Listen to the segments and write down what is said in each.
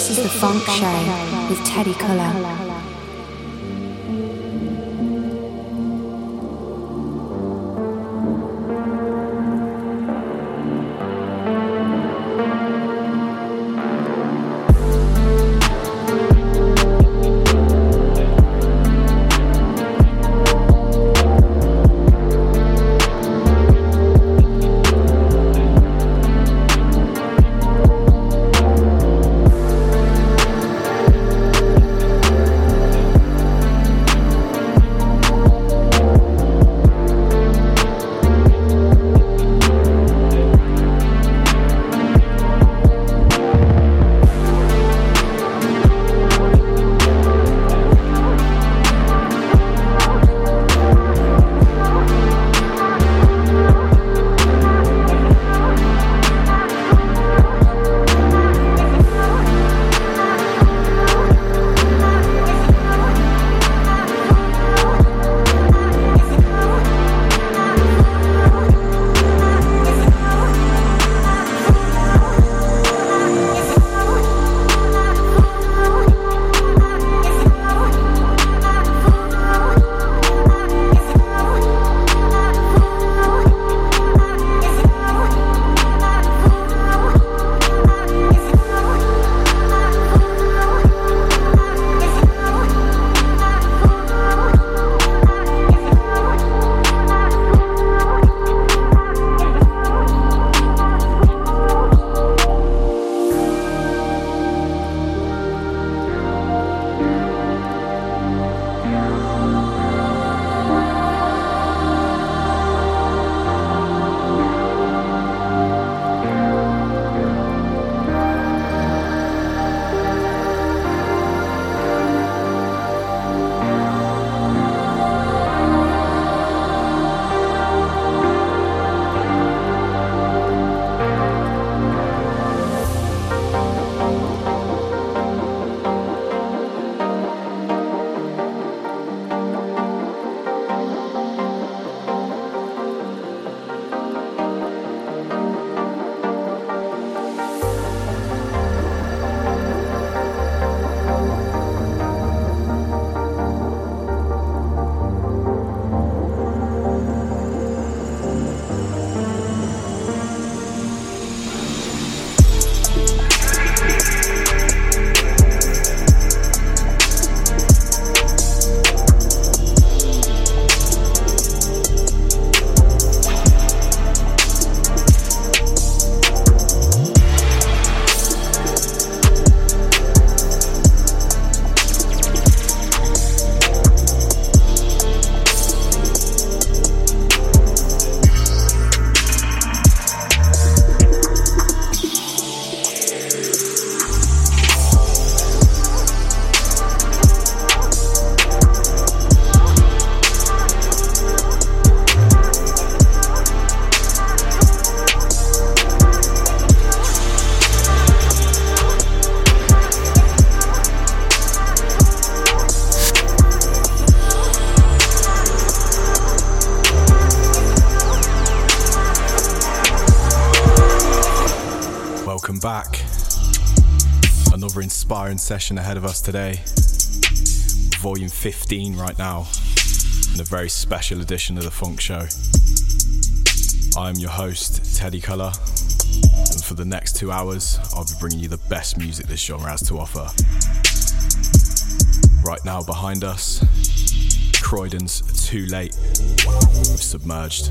This is the Funk Show with Teddy Colour. Session ahead of us today, volume 15 right now, and a very special edition of the Funk Show. I'm your host, Teddy Culler, and for the next 2 hours I'll be bringing you the best music this genre has to offer. Right now behind us, Croydon's 2Late with Submerged.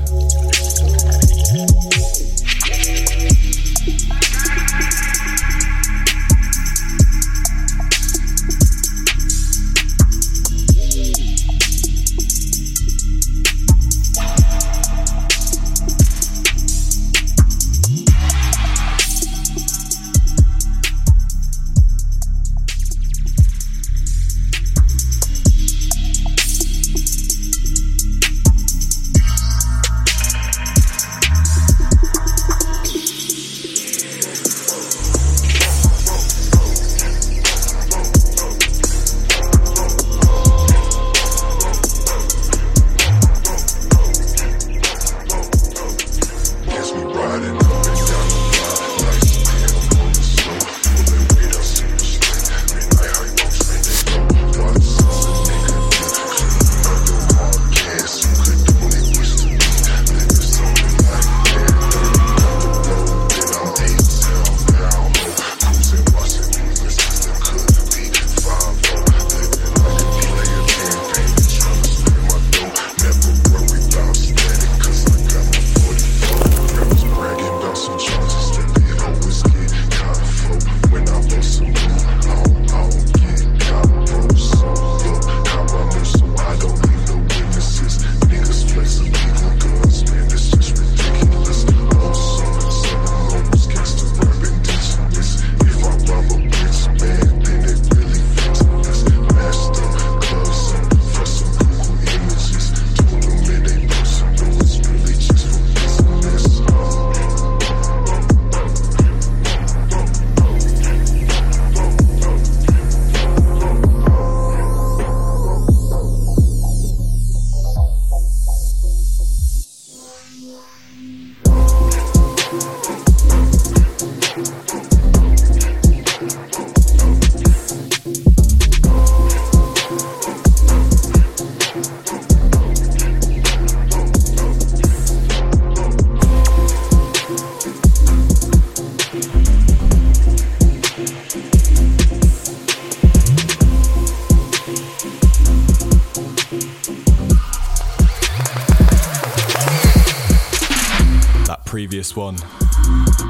previous one,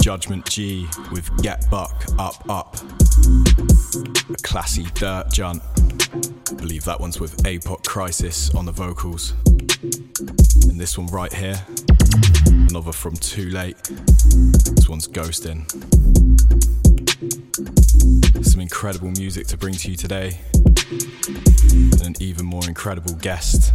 Judgment G with Get Buck Up Up, a classy Dirt Junt. I believe that one's with Apoc Kyrsis on the vocals. And this one right here, another from 2Late. This one's Ghostin. Some incredible music to bring to you today, and an even more incredible guest.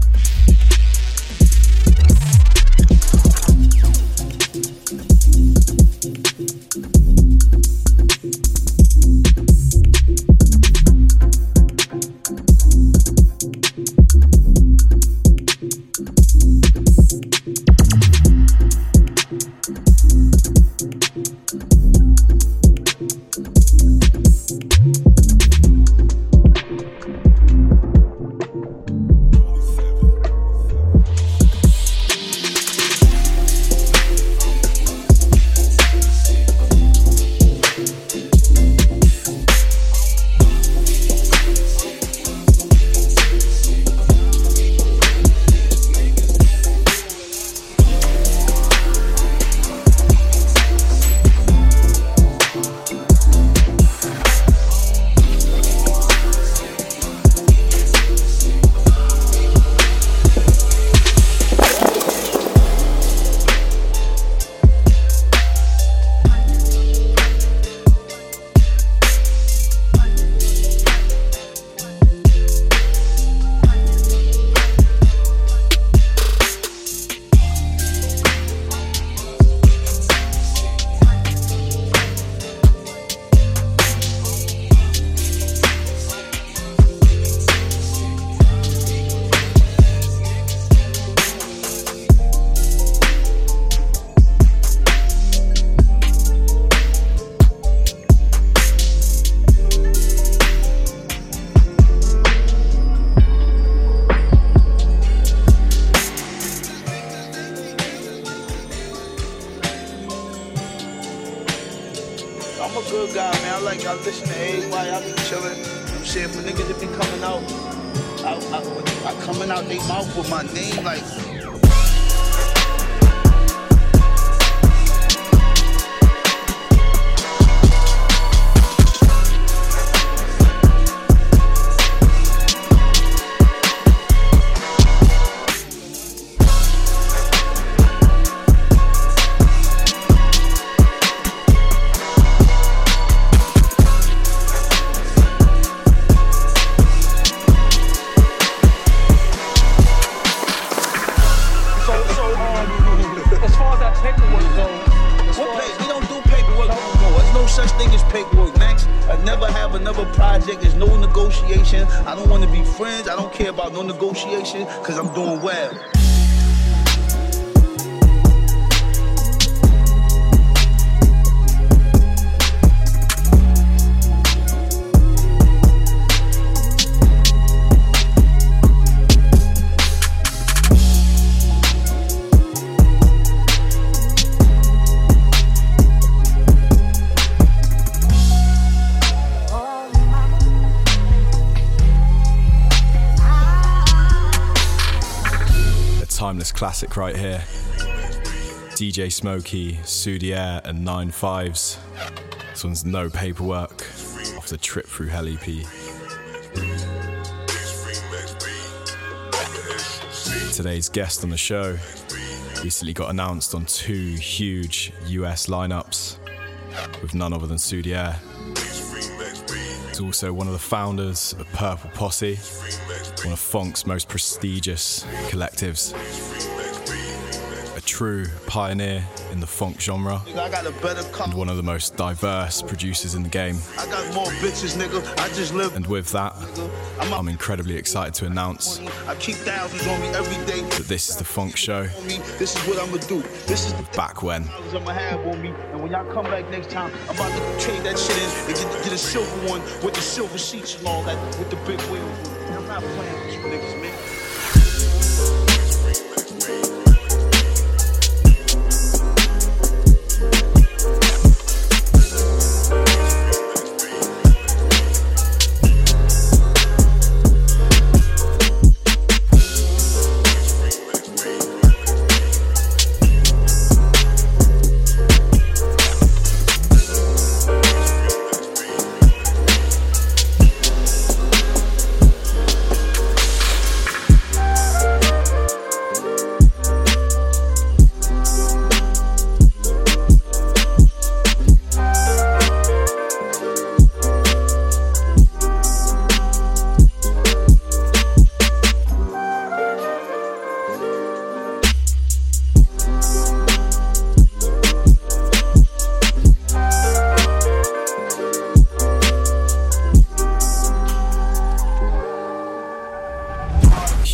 Because I'm doing well. Classic right here. DJ Smokey, Soudiere and 9 Fives. This one's No Paperwork off the Trip Through Hell EP. Today's guest on the show recently got announced on two huge US lineups with none other than Soudiere. He's also one of the founders of Purple Posse, one of funk's most prestigious collectives. True pioneer in the funk genre, and one of the most diverse producers in the game. I got more bitches, nigga. I just live. And with that, I'm incredibly excited to announce that this is the Funk Show. This is what I'm gonna do. This is Backwhen. I'm gonna have on me, and when y'all come back next time, I'm about to trade that shit in and get a silver one with the silver sheets and all that, with the big wheels. I'm not playing with you niggas, man.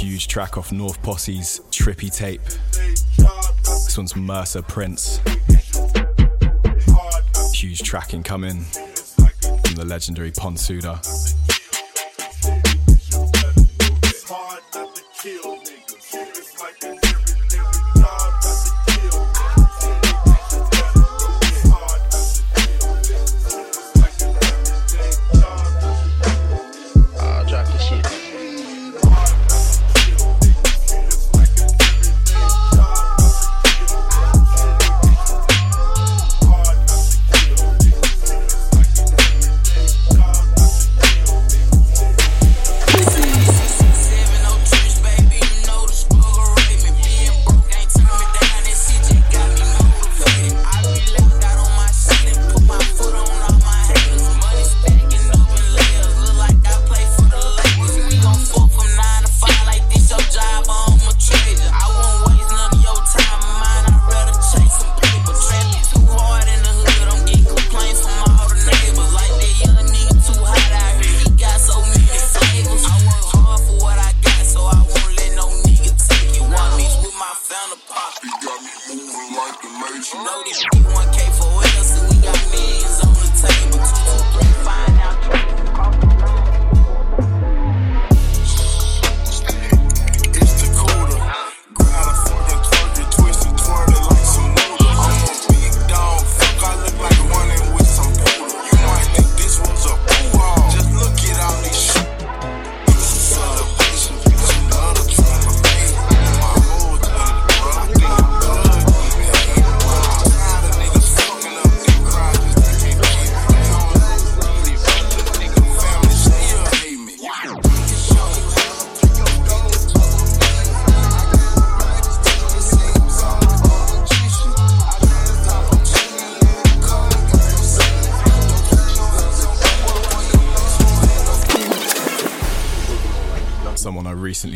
huge track off North Posse's Trippy Tape. This one's Mercer Prince. Huge track incoming from the legendary Ponsuda.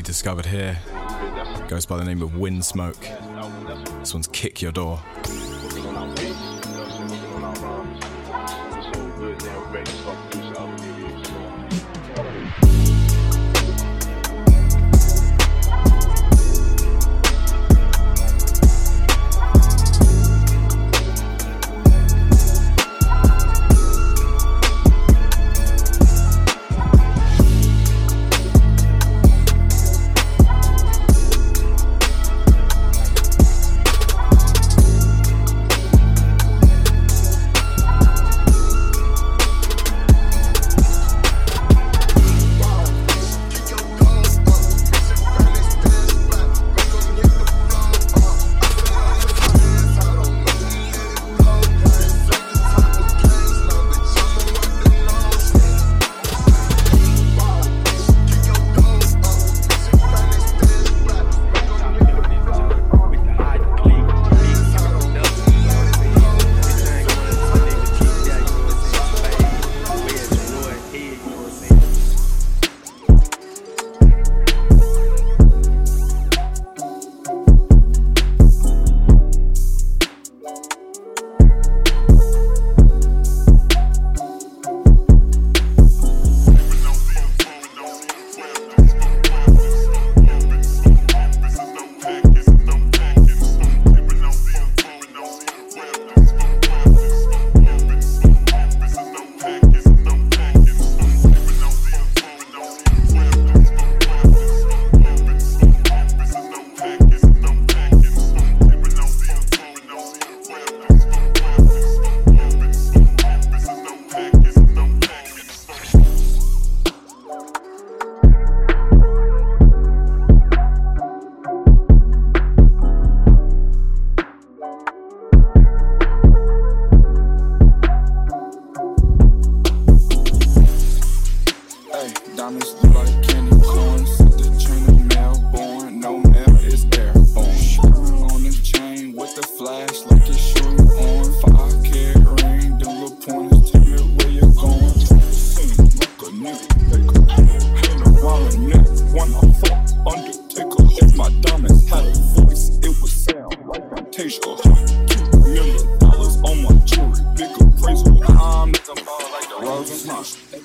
Discovered here, goes by the name of Windsmoke. This one's Kick Yo Door.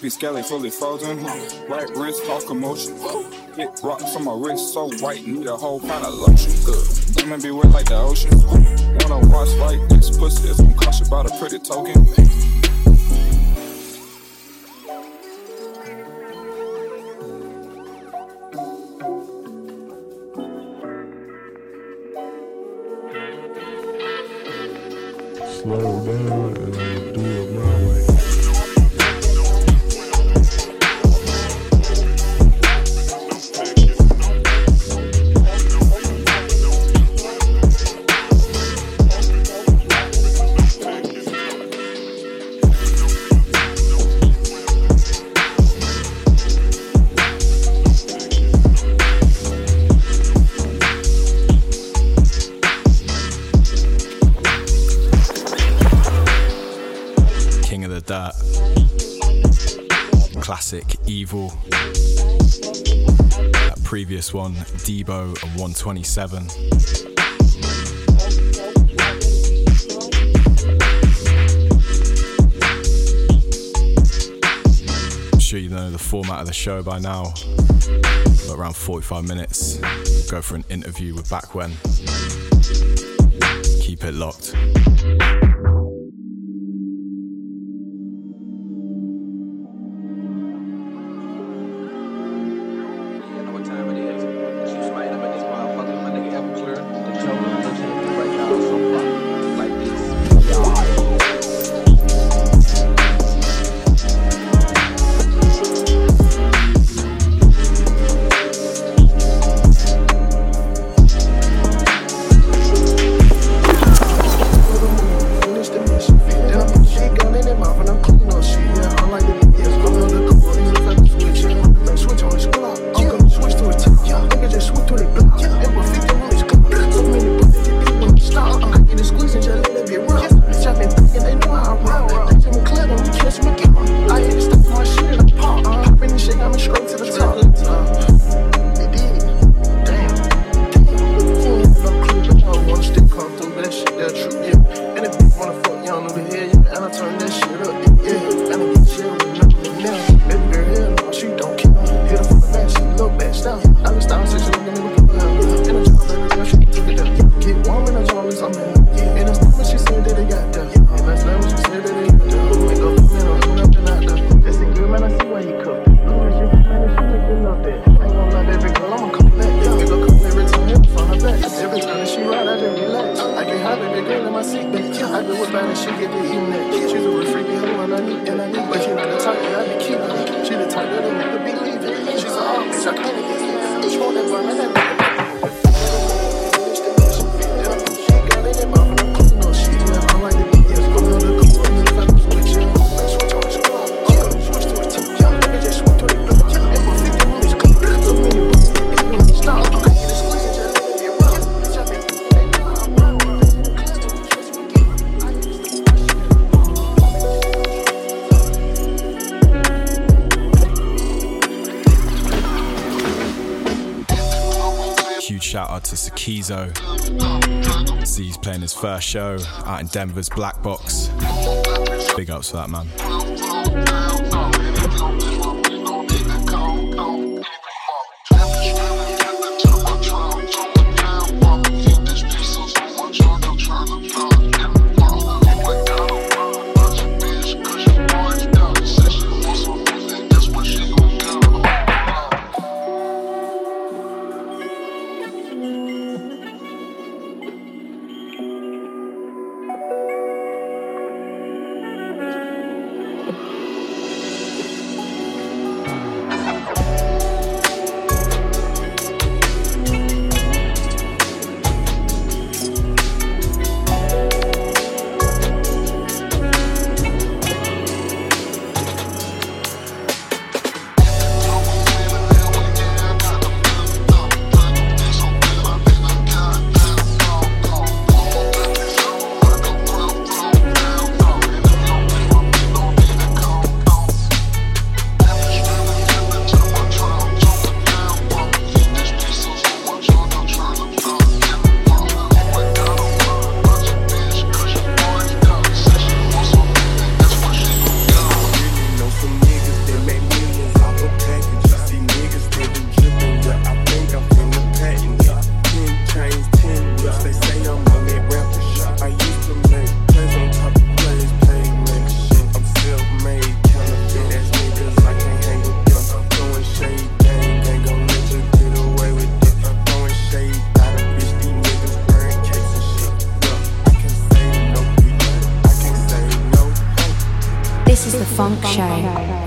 Be skelly, fully frozen. Right wrist, all commotion. It rocks on my wrist, so white. Need a whole kind of lotion. Women be wet like the ocean. Wanna watch like this pussy. If I'm cautious about a pretty token. Slow down and I'll do it my way. Evil. That previous one, Deeboe and 120Seven. I'm sure you know the format of the show by now, but around 45 minutes, we'll go for an interview with Backwhen. Keep it locked. Kizo. He's playing his first show out in Denver's Black Box. Big ups for that, man.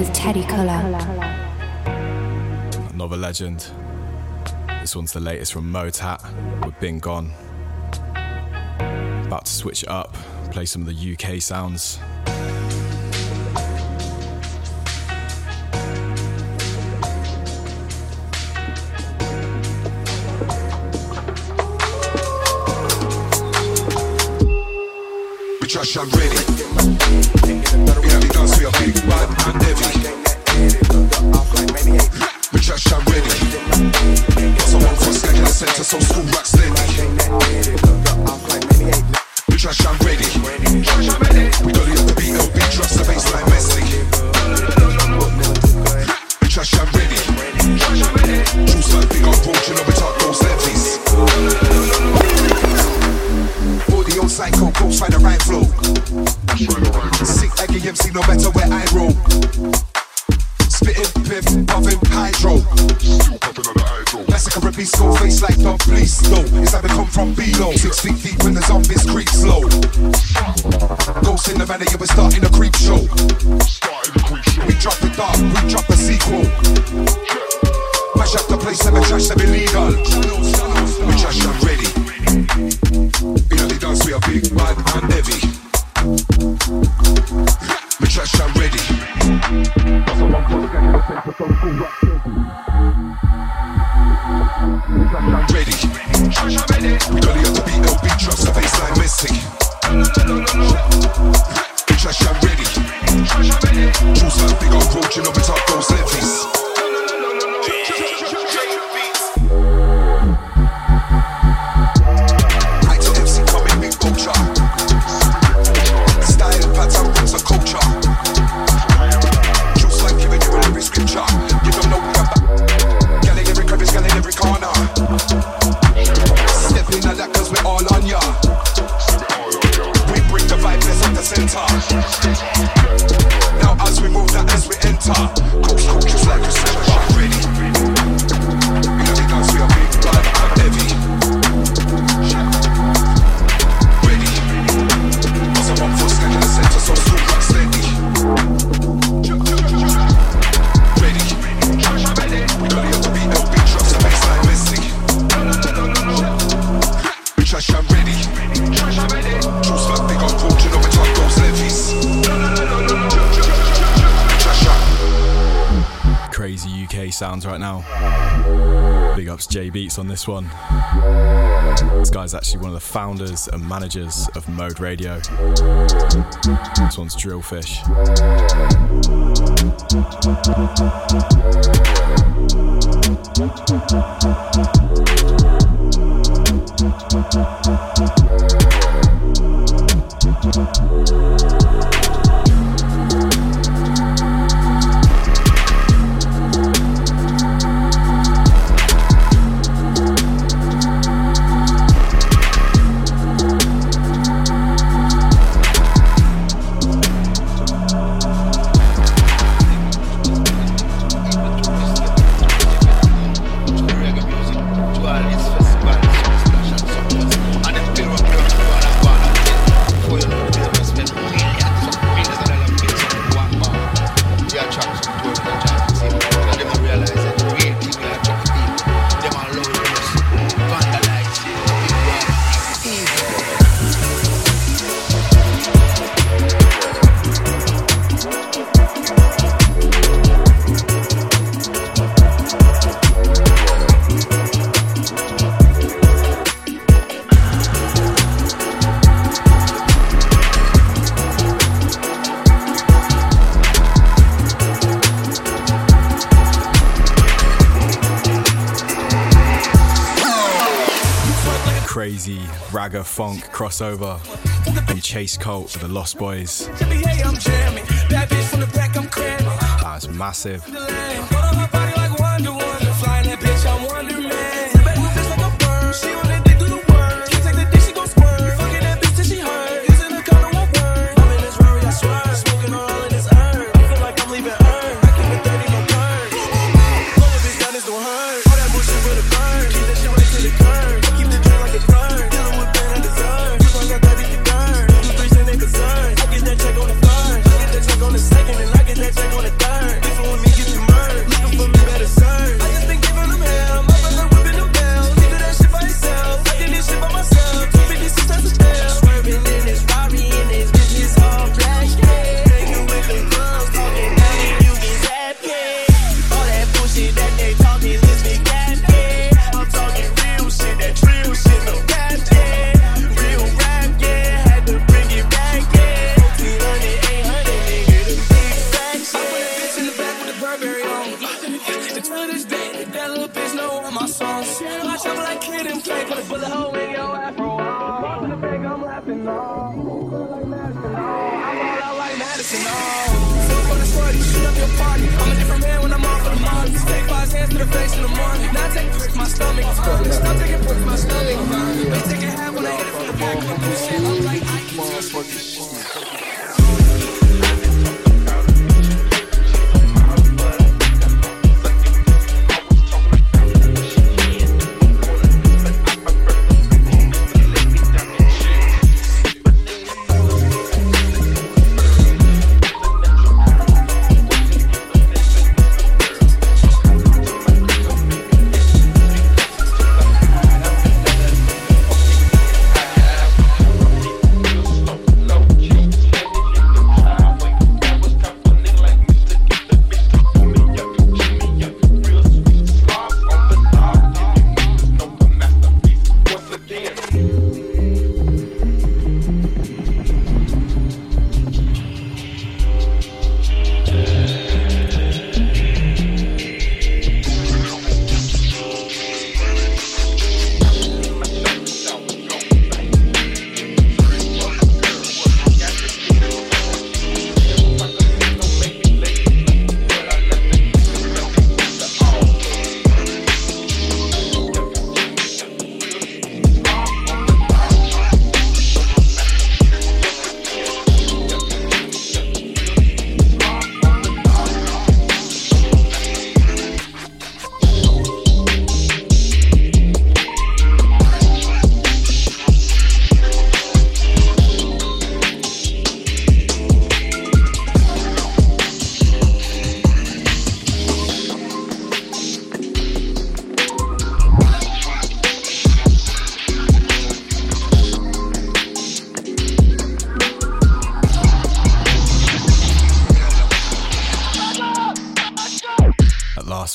is Teddy Colour. Another legend. This one's the latest from Motat with Been Gone. About to switch it up, play some of the UK sounds. Bitch, I'm ready. It only does feel big, bad and heavy. Bitch, I'm ready. Got someone for skanking, I sent her some school racks lately. Bitch, I'm ready. We don't have to be LB, trust the baseline messy. Bitch, I'm ready. Choose like big old fortune, I'll be talking those levies. Audio psycho, go find the right flow. Sick like a MC, no matter where I roll. Spitting, piff, puffing, hydro. Still popping on the hydro. Massacre repeat, skull face like the police. No, it's like we come from below. 6 feet deep when the zombies creep slow. Ghost in the manor, yeah, we're starting a creep show. We drop the dark, we drop the sequel. Mash up the place, let me trash, let me legal. We trash, I'm ready. In the dance we are big, bad and heavy. Me trash, I'm ready. I'm ready. We don't need to be LB, trust the baseline messy. Me trash, I'm ready. Choose that big old road, you know we talk those levies. Sounds right now. Big ups J Beats on this one. This guy's actually one of the founders and managers of Mode Radio. This one's Drillfish. Ragga funk crossover from Chase Colt to the Lost Boys. That's massive. On the second and I get that check on the third. to this day, that little bitch know all my songs. Watch out like kid and play, put a bullet hole in your afro. Walk in the bag, I'm laughing on. I'm all out like Madison on. So for the story, you shoot up your party. I'm a different man when I'm off of the money. Take 5 hands to the face in the morning. Now I take pricks my stomach. Stop taking pricks my stomach. They take a half when I hit it from the back. I'm doing shit, I'm like, I can't do shit.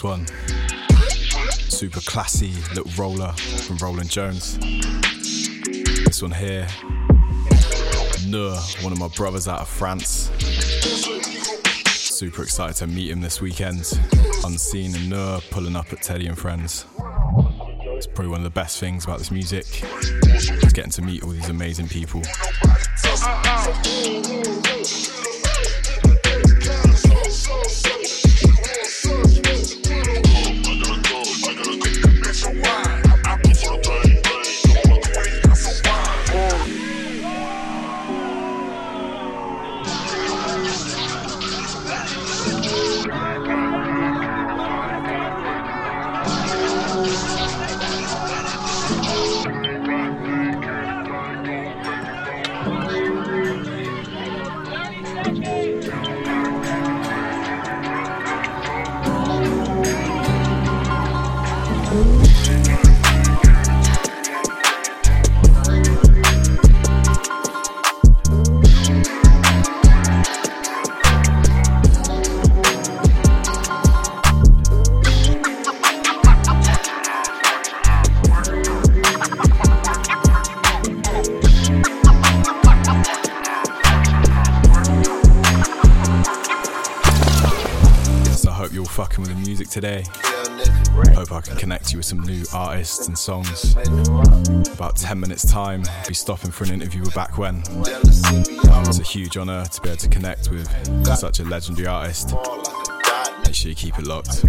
One super classy little roller from Roland Jones. This one here, Noour, one of my brothers out of France. Super excited to meet him this weekend. Unseen and Noour pulling up at Teddy and Friends. It's probably one of the best things about this music, just getting to meet all these amazing people. Today, hope I can connect you with some new artists and songs. About 10 minutes time, I'll be stopping for an interview with Backwhen. It's a huge honour to be able to connect with such a legendary artist. Make sure you keep it locked.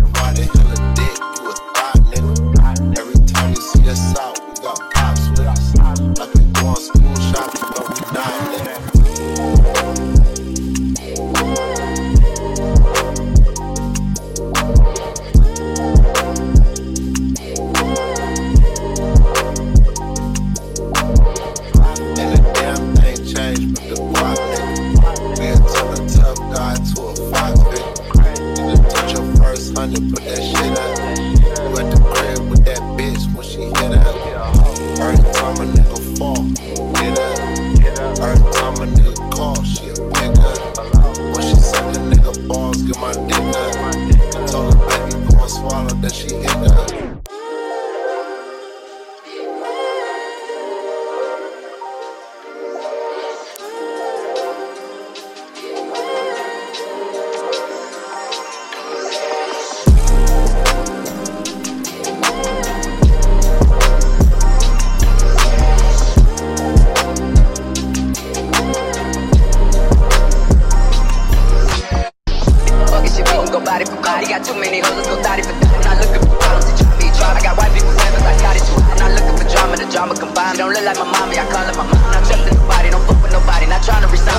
Soudiere for I'm not looking for problems, they try me. I got white people weapons, I got it too. I'm not looking for drama, the drama combined. Don't look like my mommy, I call her my mom. Not trusting nobody, don't fuck with nobody. Not trying to resign.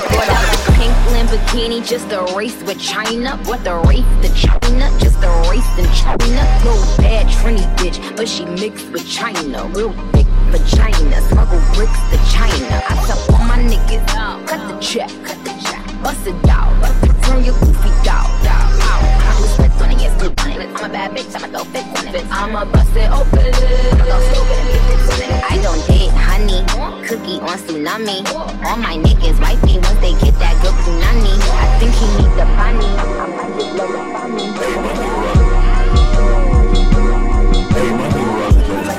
Pink Lamborghini, just a race with China. What the race to China? Just a race in China. Little bad Trini bitch, but she mixed with China. Real thick vagina, smuggle bricks to China. I tell all my niggas, cut the check, cut the check. Bust it down, turn your goofy down. I'm a bad bitch, I'ma go fix on it. I'ma bust it open. I don't date honey, cookie on tsunami. All my niggas wifey once they get that good punani. I think he needs a bunny. I might just blow that bunny. Hey, my nigga Roland Jones came.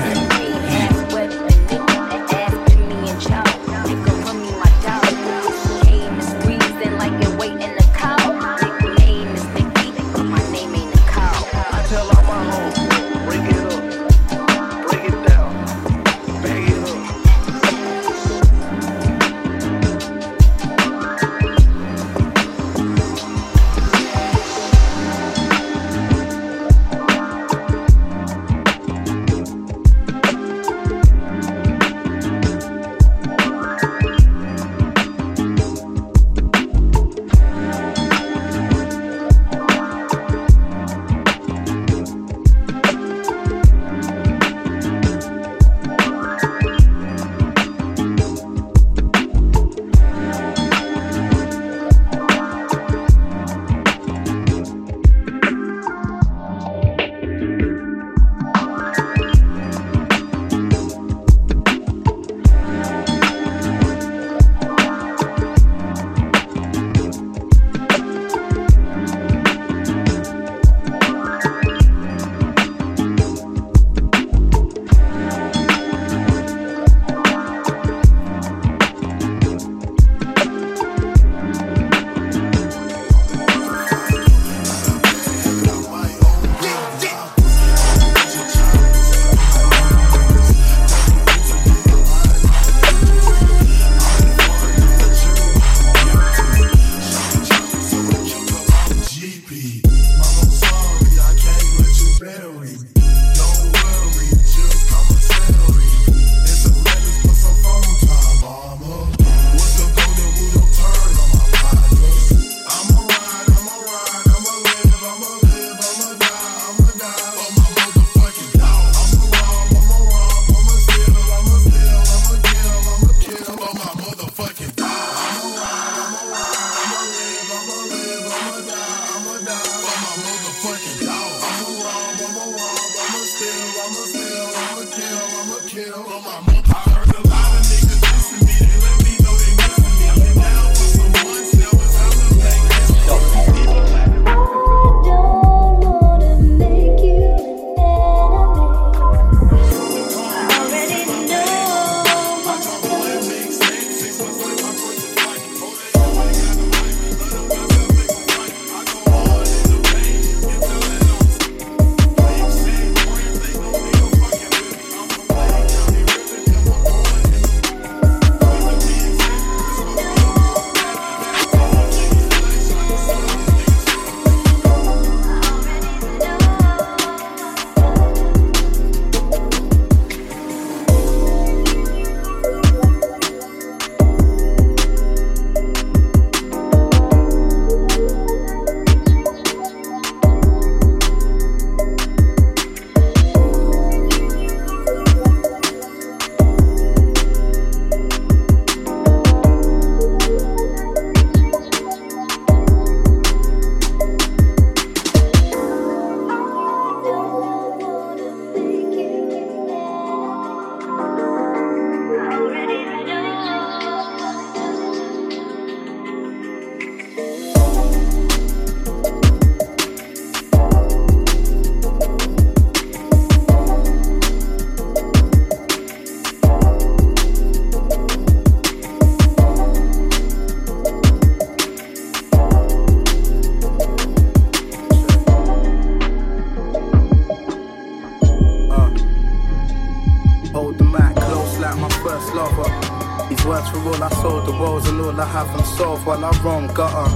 While I roam gutter,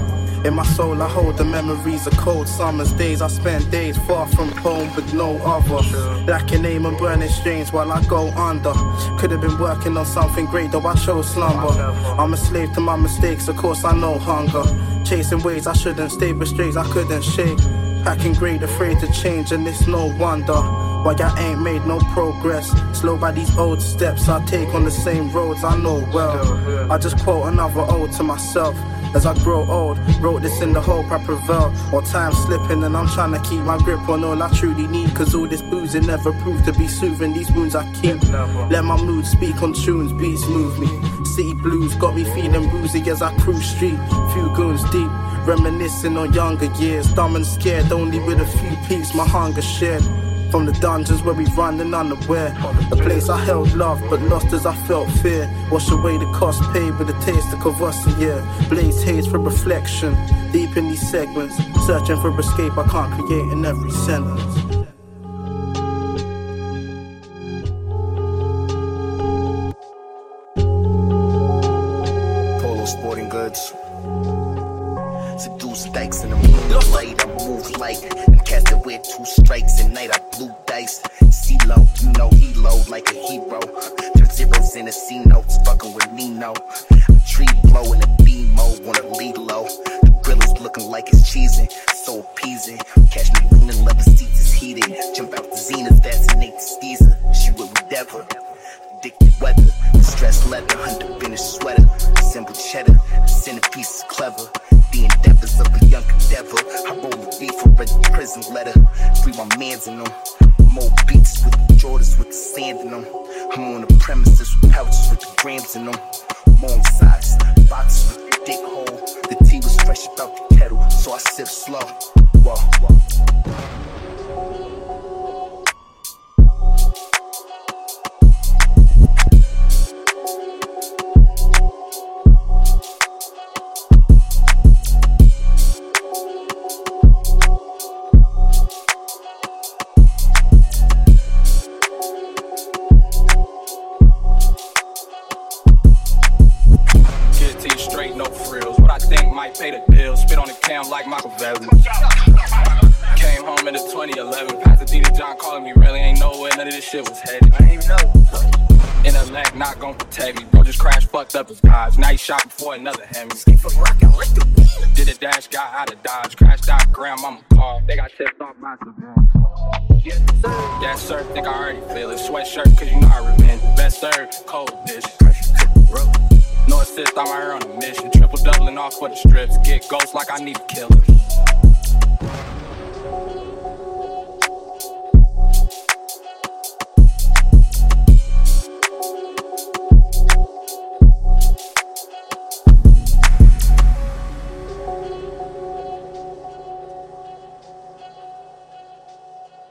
In my soul I hold the memories of cold summer's days. I spent days far from home with no other. Lacking aim and burning strings while I go under. Could have been working on something great, though I chose slumber. I'm a slave to my mistakes, of course I know hunger. Chasing ways I shouldn't stay with strays I couldn't shake. Packing great, afraid to change, and it's no wonder why I ain't made no progress. Slow by these old steps I take on the same roads I know well. I just quote another ode to myself. As I grow old, wrote this in the hope I prevail. Or time's slipping and I'm trying to keep my grip on all I truly need. Cause all this boozing never proved to be soothing, these wounds I keep. Let my mood speak on tunes, beats move me. City blues got me feeling woozy as I cruise street. Few goons deep, reminiscing on younger years. Dumb and scared, only with a few peeps my hunger shared. From the dungeons where we run and unaware. A place I held love but lost as I felt fear. Wash away the cost paid with a taste of Corvossier. Blaze haze for reflection, deep in these segments. Searching for escape I can't create in every sentence.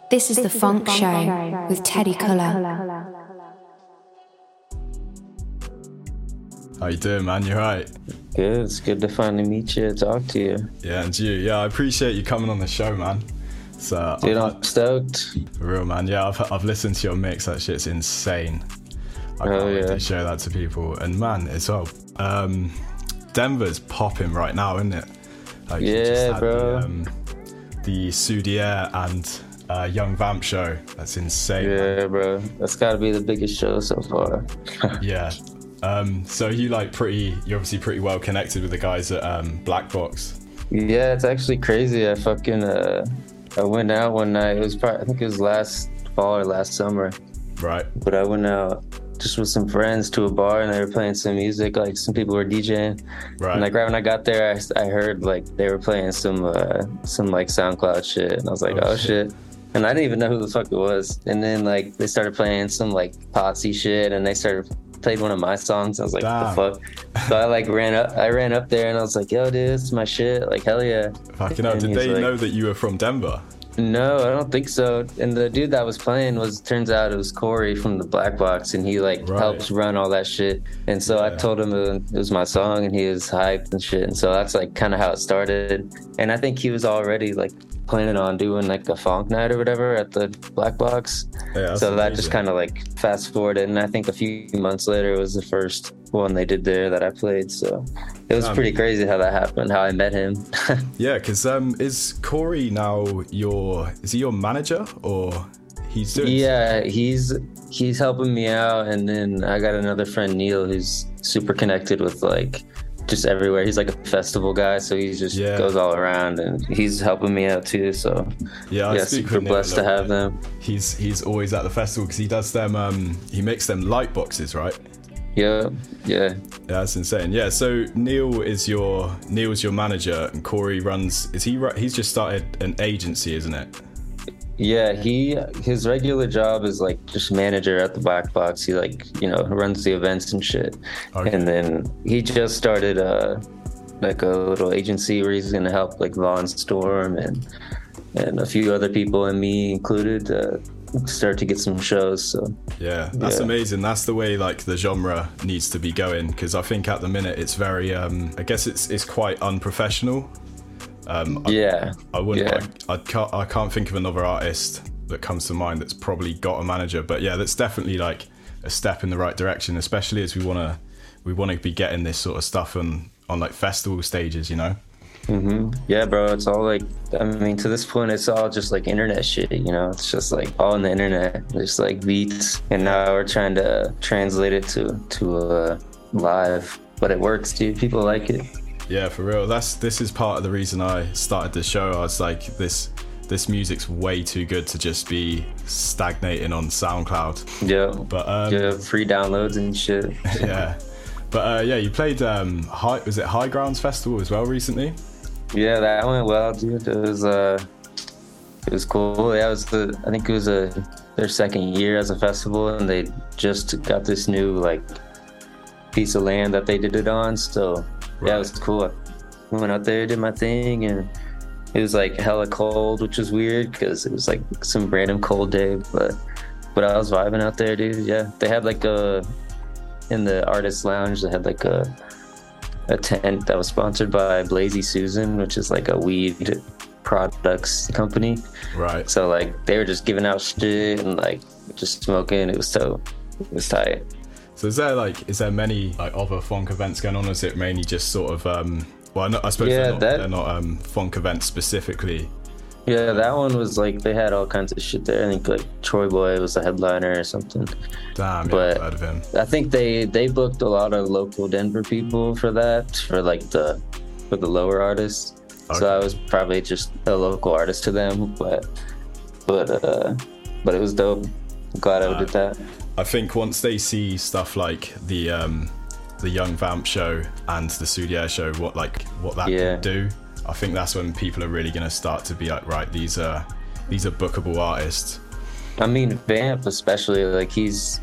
This is the Funk Show with Teddy Colour. How you doing, man? You alright? Good. It's good to finally meet you, talk to you. Yeah, and you. Yeah, I appreciate you coming on the show, man. So, dude, I'm stoked. For real, man. Yeah, I've listened to your mix. That shit's insane. I can't wait to show that to people. And man, as well, Denver's popping right now, isn't it? Like, yeah, bro. The Soudiere and Young Vamp show. That's insane. Yeah, man. Bro. That's gotta be the biggest show so far. Yeah. So you're obviously pretty well connected with the guys at Black Box. Yeah, it's actually crazy. I fucking I went out one night. It was probably, I think it was last fall or last summer. Right. But I went out just with some friends to a bar and they were playing some music, like some people were DJing. Right. And like right when I got there, I heard like they were playing some like SoundCloud shit, and I was like, oh shit. And I didn't even know who the fuck it was. And then like they started playing some like posse shit, and they played one of my songs. I was like, damn. What the fuck? So I like ran up there and I was like, yo dude, this is my shit. Like, hell yeah. Fucking hell. Did they know that you were from Denver? No, I don't think so. And the dude that was playing turns out it was Corey from the Black Box, and he like helps run all that shit. And so I told him it was my song, and he was hyped and shit. And so that's like kind of how it started. And I think he was already like planning on doing like a funk night or whatever at the Black Box. Yeah, so that just kind of like fast forwarded. And I think a few months later it was the first one they did there that I played. So it was pretty crazy how that happened, how I met him. Yeah, because is Corey now is he your manager, or he's doing? Yeah, something? he's helping me out, and then I got another friend, Neil, who's super connected with like just everywhere. He's like a festival guy, so he just goes all around, and he's helping me out too. So yeah, super blessed to have them. He's always at the festival because he does them. He makes them light boxes, right? Yeah. That's insane. Yeah. So Neil's your manager, and Corey runs. He's just started an agency, isn't it? Yeah, his regular job is like just manager at the Black Box. He like, you know, runs the events and shit. Okay. And then he just started like a little agency where he's gonna help like Vaughn Storm and a few other people, and me included, start to get some shows. So yeah, that's amazing. That's the way like the genre needs to be going, because I think at the minute it's very I guess it's quite unprofessional. I can't think of another artist that comes to mind that's probably got a manager, but yeah, that's definitely like a step in the right direction, especially as we want to be getting this sort of stuff on like festival stages, you know. Mm-hmm. Yeah, bro, it's all like, I mean, to this point it's all just like internet shit, you know. It's just like all on the internet, just like beats, and now we're trying to translate it to live, but it works, dude. People like it. Yeah, for real. This is part of the reason I started the show. I was like, this music's way too good to just be stagnating on SoundCloud. Yeah. But free downloads and shit. Yeah. But you played High Grounds Festival as well recently? Yeah, that went well, dude. It was cool. Yeah, I think it was their second year as a festival, and they just got this new like piece of land that they did it on, so right. Yeah, it was cool. I went out there, did my thing, and it was like hella cold, which was weird because it was like some random cold day, but I was vibing out there, dude. Yeah, they had like in the artist lounge, they had like a tent that was sponsored by Blazy Susan, which is like a weed products company, right? So like they were just giving out shit and like just smoking. It was tight. So is there many like other funk events going on, or is it mainly just sort of they're not funk events specifically? Yeah, that one was like, they had all kinds of shit there. I think like Troy Boy was the headliner or something. Damn, yeah, I've heard of him. I think they booked a lot of local Denver people for that, for the lower artists. Okay. So I was probably just a local artist to them, but it was dope. I'm glad I did that. I think once they see stuff like the Young Vamp show and the Soudiere show, what that can do, I think that's when people are really going to start to be like, right, these are bookable artists. I mean, Vamp especially, like he's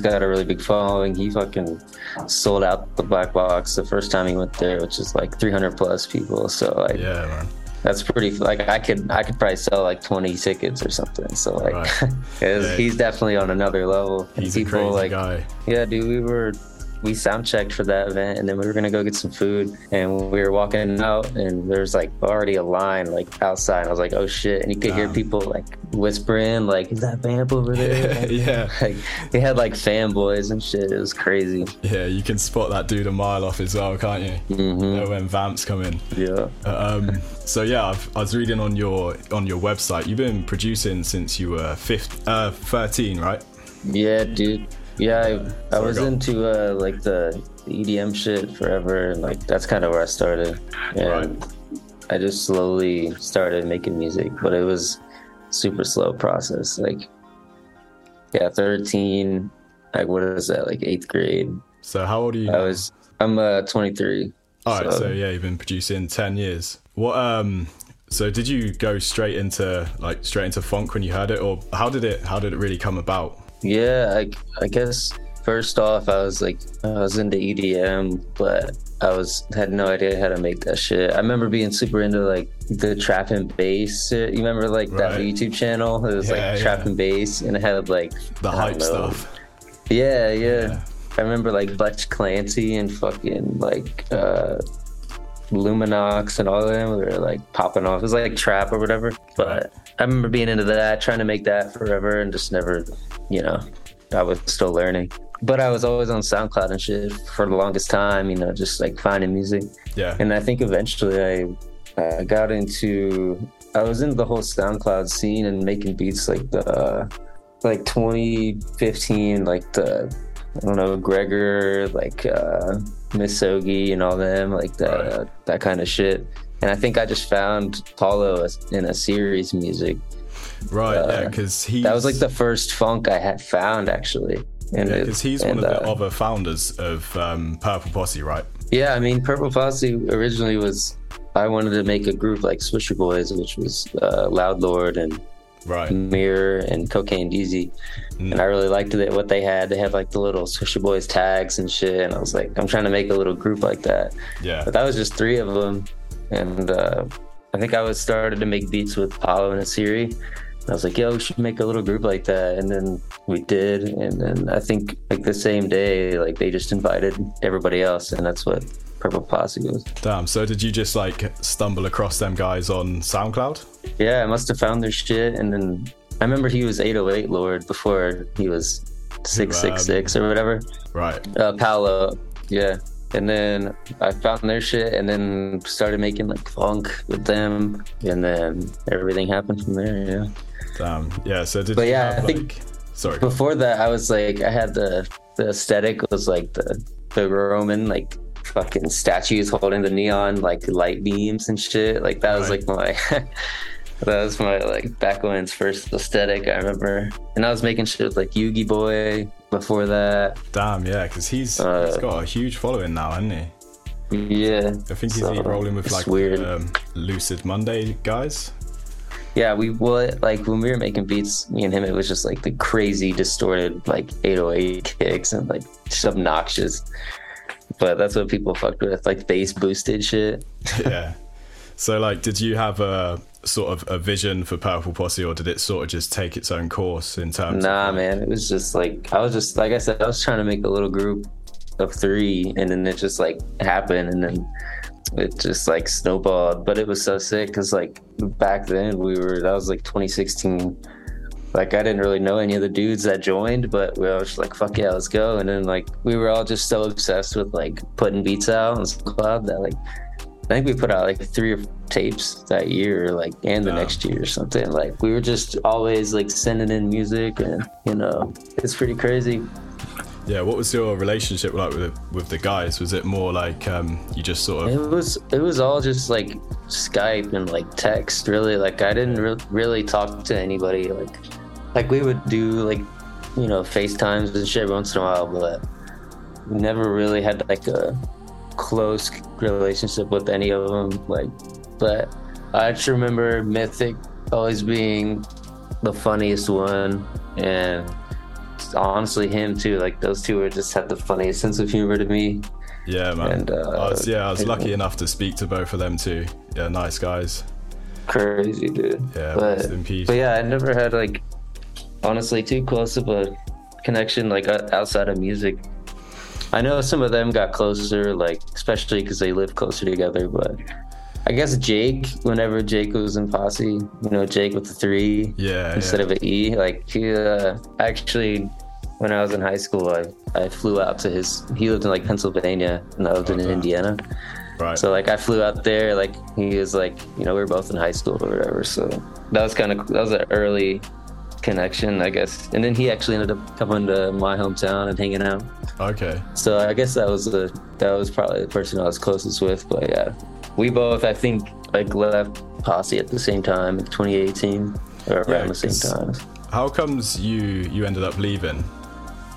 got a really big following. He fucking sold out the Black Box the first time he went there, which is like 300 plus people. So like, yeah, man. That's pretty, like I could probably sell like 20 tickets or something. So like, right. He's definitely on another level. He's a crazy guy. Yeah, dude, we sound checked for that event, and then we were gonna go get some food, and we were walking out, and there's like already a line like outside. I was like, oh shit. And you could hear people like whispering, like, is that Vamp over there? Yeah. Like they had like fanboys and shit. It was crazy. Yeah, you can spot that dude a mile off as well, can't you? Mm-hmm. You know when Vamp's come in. Yeah. So yeah, I was reading on your website, you've been producing since you were 13, right? Yeah, dude. Yeah, I was into like the EDM shit forever, and like that's kind of where I started. And right. I just slowly started making music, but it was super slow process. Like, yeah, 13. Like, what is that? Like 8th grade. So how old are you? I'm 23. All right. So yeah, you've been producing 10 years. What? So did you go straight into funk when you heard it, or how did it really come about? Yeah, I guess first off, I was into EDM, but had no idea how to make that shit. I remember being super into like the Trap and Bass. You remember like that YouTube channel? It was Trap and Bass, and it had like the hype stuff. Yeah. I remember like Butch Clancy and fucking like Luminox and all of them were like popping off. It was like trap or whatever, but I remember being into that, trying to make that forever, and just never, you know, I was still learning. But I was always on SoundCloud and shit for the longest time, you know, just like finding music. Yeah. And I think eventually I got into, I was into the whole SoundCloud scene and making beats like the, like 2015, like the, I don't know, Gregor, like Miss Sogi and all them, like the, right, that kind of shit. And I think I just found Paolo in a series music. Right, yeah, because he... That was like the first funk I had found, actually. And yeah, because he's one of the other founders of Purple Posse, right? Yeah, I mean, Purple Posse originally was... I wanted to make a group like Swisher Boys, which was Loud Lord and right, Mirror and Cocaine Deezy. Mm. And I really liked it, what they had. They had like the little Swisher Boys tags and shit. And I was like, I'm trying to make a little group like that. Yeah. But that was just three of them. And I think I was started to make beats with Paolo and Asiri. I was like, yo, we should make a little group like that. And then we did. And then I think like the same day, like they just invited everybody else. And that's what Purple Posse was. Damn. So did you just like stumble across them guys on SoundCloud? Yeah, I must have found their shit. And then I remember he was 808 Lord before he was 666 or whatever. Right. Paolo. Yeah. And then I found their shit and then started making like funk with them. And then everything happened from there. Yeah. Damn. Yeah. So did, but you, yeah, have, I think, like... Sorry. Before that, I was like, I had the aesthetic was like the Roman, like fucking statues holding the neon, like light beams and shit. Like that was right, like my, that was my like Backwhen's first aesthetic, I remember. And I was making shit with like Yugi Boy before that. Damn, yeah, because he's got a huge following now, hasn't he? Yeah. I think he's rolling with like Lucid Monday guys. Yeah, we would, like when we were making beats, me and him, it was just like the crazy distorted like 808 kicks and like just obnoxious. But that's what people fucked with, like bass boosted shit. Yeah. So like, did you have a sort of a vision for Purple Posse, or did it sort of just take its own course in terms? Nah, of... man, it was just like, I was just, like I said, I was trying to make a little group of three, and then it just like happened, and then it just like snowballed. But it was so sick because like back then that was like 2016. Like I didn't really know any of the dudes that joined, but we were just like, fuck yeah, let's go. And then like we were all just so obsessed with like putting beats out on SoundCloud that like, I think we put out like 3 tapes that year, like, and the next year or something. Like we were just always like sending in music, and you know, it's pretty crazy. Yeah. What was your relationship like with the guys? Was it more like you just sort of... It was all just like Skype and like text, really. Like I didn't really talk to anybody. Like we would do like, you know, FaceTimes and shit every once in a while, but we never really had like a close relationship with any of them. Like, but I just remember Mythic always being the funniest one, and honestly him too. Like those two had the funniest sense of humor to me. Yeah, man. And I was lucky enough to speak to both of them too. Yeah, nice guys. Crazy, dude. Yeah, but yeah, I never had like honestly too close of a connection like outside of music. I know some of them got closer, like especially because they live closer together. But I guess Jake, whenever Jake was in Posse, you know, Jake with the 3 instead of an E. Like he actually, when I was in high school, I flew out to his. He lived in like Pennsylvania, and I lived in Indiana. Right. So like I flew out there. Like he was like, you know, we were both in high school or whatever. So that was an early connection, I guess. And then he actually ended up coming to my hometown and hanging out. Okay. So I guess that was probably the person I was closest with. But yeah, we both, I think, like left Posse at the same time in 2018 or around the same time. How comes you ended up leaving?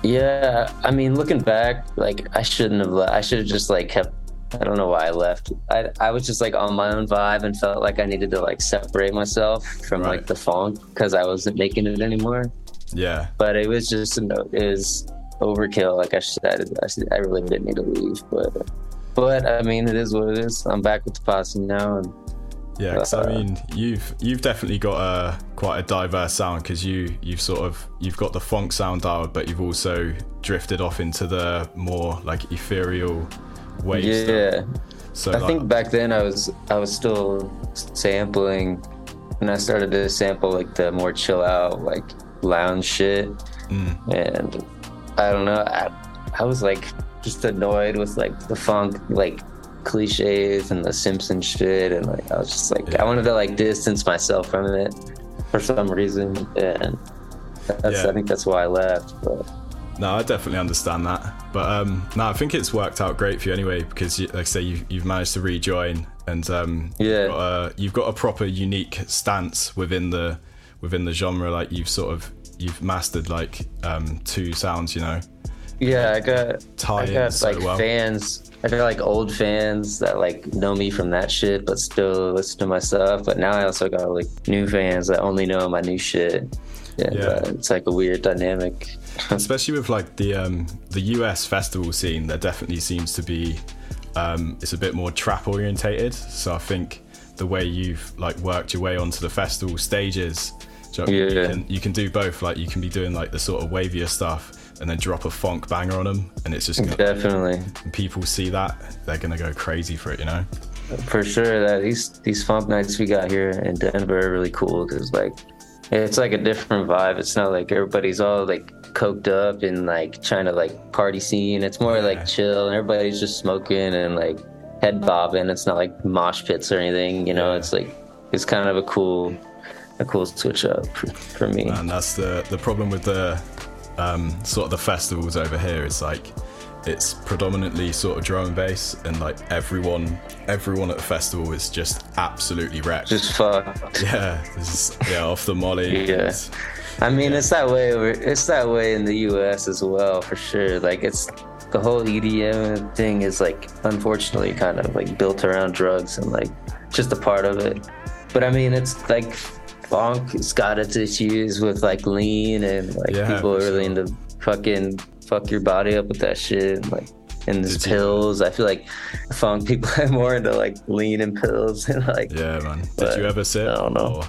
Yeah, I mean, looking back, like I shouldn't have left. I should have just like kept. I don't know why I left. I was just like on my own vibe and felt like I needed to like separate myself from like the funk because I wasn't making it anymore. Yeah. But it was just it was overkill. Like I said, I really didn't need to leave. But I mean, it is what it is. I'm back with the Posse now. And, yeah, because I mean, you've definitely got quite a diverse sound because you've got the funk sound out, but you've also drifted off into the more like ethereal waves. Yeah. So I think back then I was still sampling, and I started to sample like the more chill out like lounge shit, and I don't know. I was like just annoyed with like the funk, like cliches and the Simpson shit, and like I was just like I wanted to like distance myself from it for some reason, and that's, I think that's why I left. But no, I definitely understand that. But no, I think it's worked out great for you anyway, because like I say, you've managed to rejoin, and you've got a proper unique stance within the genre. Like you've mastered like two sounds, you know. Yeah, I got like fans. I got like old fans that like know me from that shit, but still listen to my stuff. But now I also got like new fans that only know my new shit. And, it's like a weird dynamic. Especially with like the US festival scene, there definitely seems to be it's a bit more trap orientated. So I think the way you've like worked your way onto the festival stages, you can do both. Like you can be doing like the sort of wavier stuff, and then drop a funk banger on them, and it's just gonna, definitely people see that, they're gonna go crazy for it, you know, for sure. That these funk nights we got here in Denver are really cool, because like it's like a different vibe. It's not like everybody's all like coked up and like trying to like party scene. It's more like chill, and everybody's just smoking and like head bobbing. It's not like mosh pits or anything, you know. It's like it's kind of a cool switch up for me. And that's the problem with the sort of the festivals over here. It's like it's predominantly sort of drum and bass, and like everyone at the festival is just absolutely wrecked, just fucked. Off the molly. I mean, it's that way in the US as well, for sure. Like it's the whole EDM thing is like unfortunately kind of like built around drugs and like just a part of it. But I mean, it's like funk, it's got its issues with like lean and like people are really into fucking fuck your body up with that shit and like and these pills. I feel like funk people are more into like lean and pills and like man. Did you ever sip? I don't know.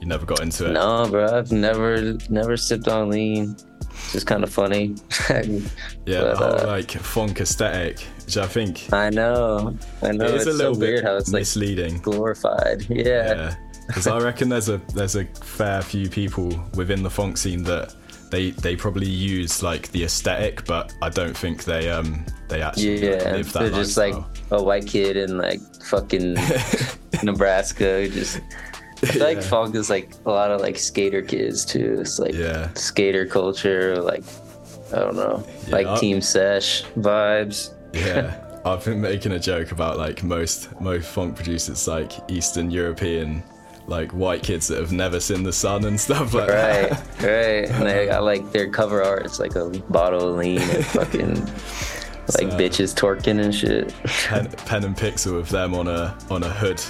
You never got into it? No, bro. I've never sipped on lean. It's just kind of funny. The whole like funk aesthetic, which I think I know it's a little so bit weird how it's misleading, like glorified. Because I reckon there's a fair few people within the funk scene that they probably use like the aesthetic, but I don't think they actually live that. They're just lifestyle. Like a white kid in like fucking Nebraska. Just I feel like funk is like a lot of like skater kids too. It's like skater culture, like I don't know, like Team Sesh vibes. I've been making a joke about like most funk producers like Eastern European, like white kids that have never seen the sun and stuff like that. Right. And they got like their cover art, it's like a bottle of lean and fucking like bitches twerking and shit. Pen and pixel with them on a hood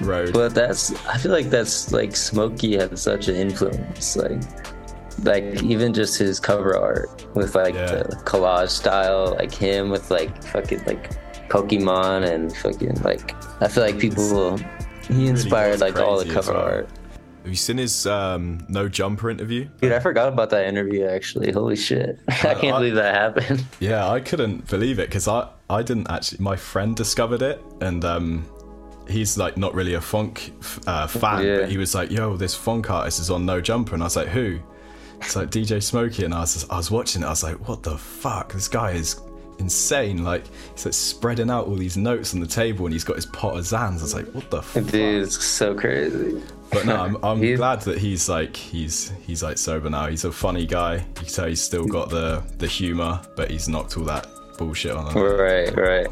road. But I feel like that's like Smokey had such an influence, like even just his cover art with like the collage style, like him with like fucking like Pokemon and fucking like I feel like he inspired like all the cover art. Have you seen his No Jumper interview? Dude, I forgot about that interview actually. Holy shit. I can't believe that happened. Yeah, I couldn't believe it because I didn't actually. My friend discovered it, and he's like not really a funk fan, but he was like, yo, this funk artist is on No Jumper. And I was like, who? It's like DJ Smokey. And I was watching it. I was like, what the fuck? This guy is insane. Like he's like spreading out all these notes on the table, and he's got his pot of Zans. I was like, what the fuck? Dude, it's so crazy. But no, I'm glad that he's like sober now. He's a funny guy. You can tell he's still got the humor, but he's knocked all that bullshit on him. Right.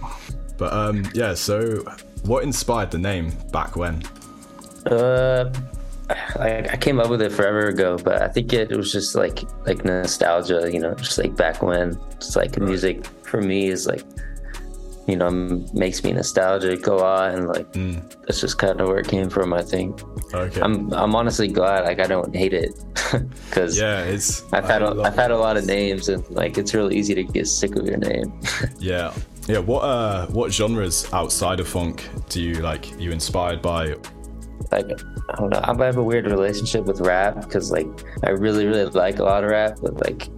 But so what inspired the name Backwhen? I came up with it forever ago, but I think it was just like nostalgia, you know, just like back when. It's like music for me is like, you know, makes me nostalgic a lot, and like that's just kind of where it came from, I think. Okay. I'm honestly glad like I don't hate it, because I've had a lot of names, and like it's really easy to get sick of your name. Yeah. What genres outside of funk do you like? Are you inspired by? Like, I don't know, I have a weird relationship with rap, because like I really really like a lot of rap, but like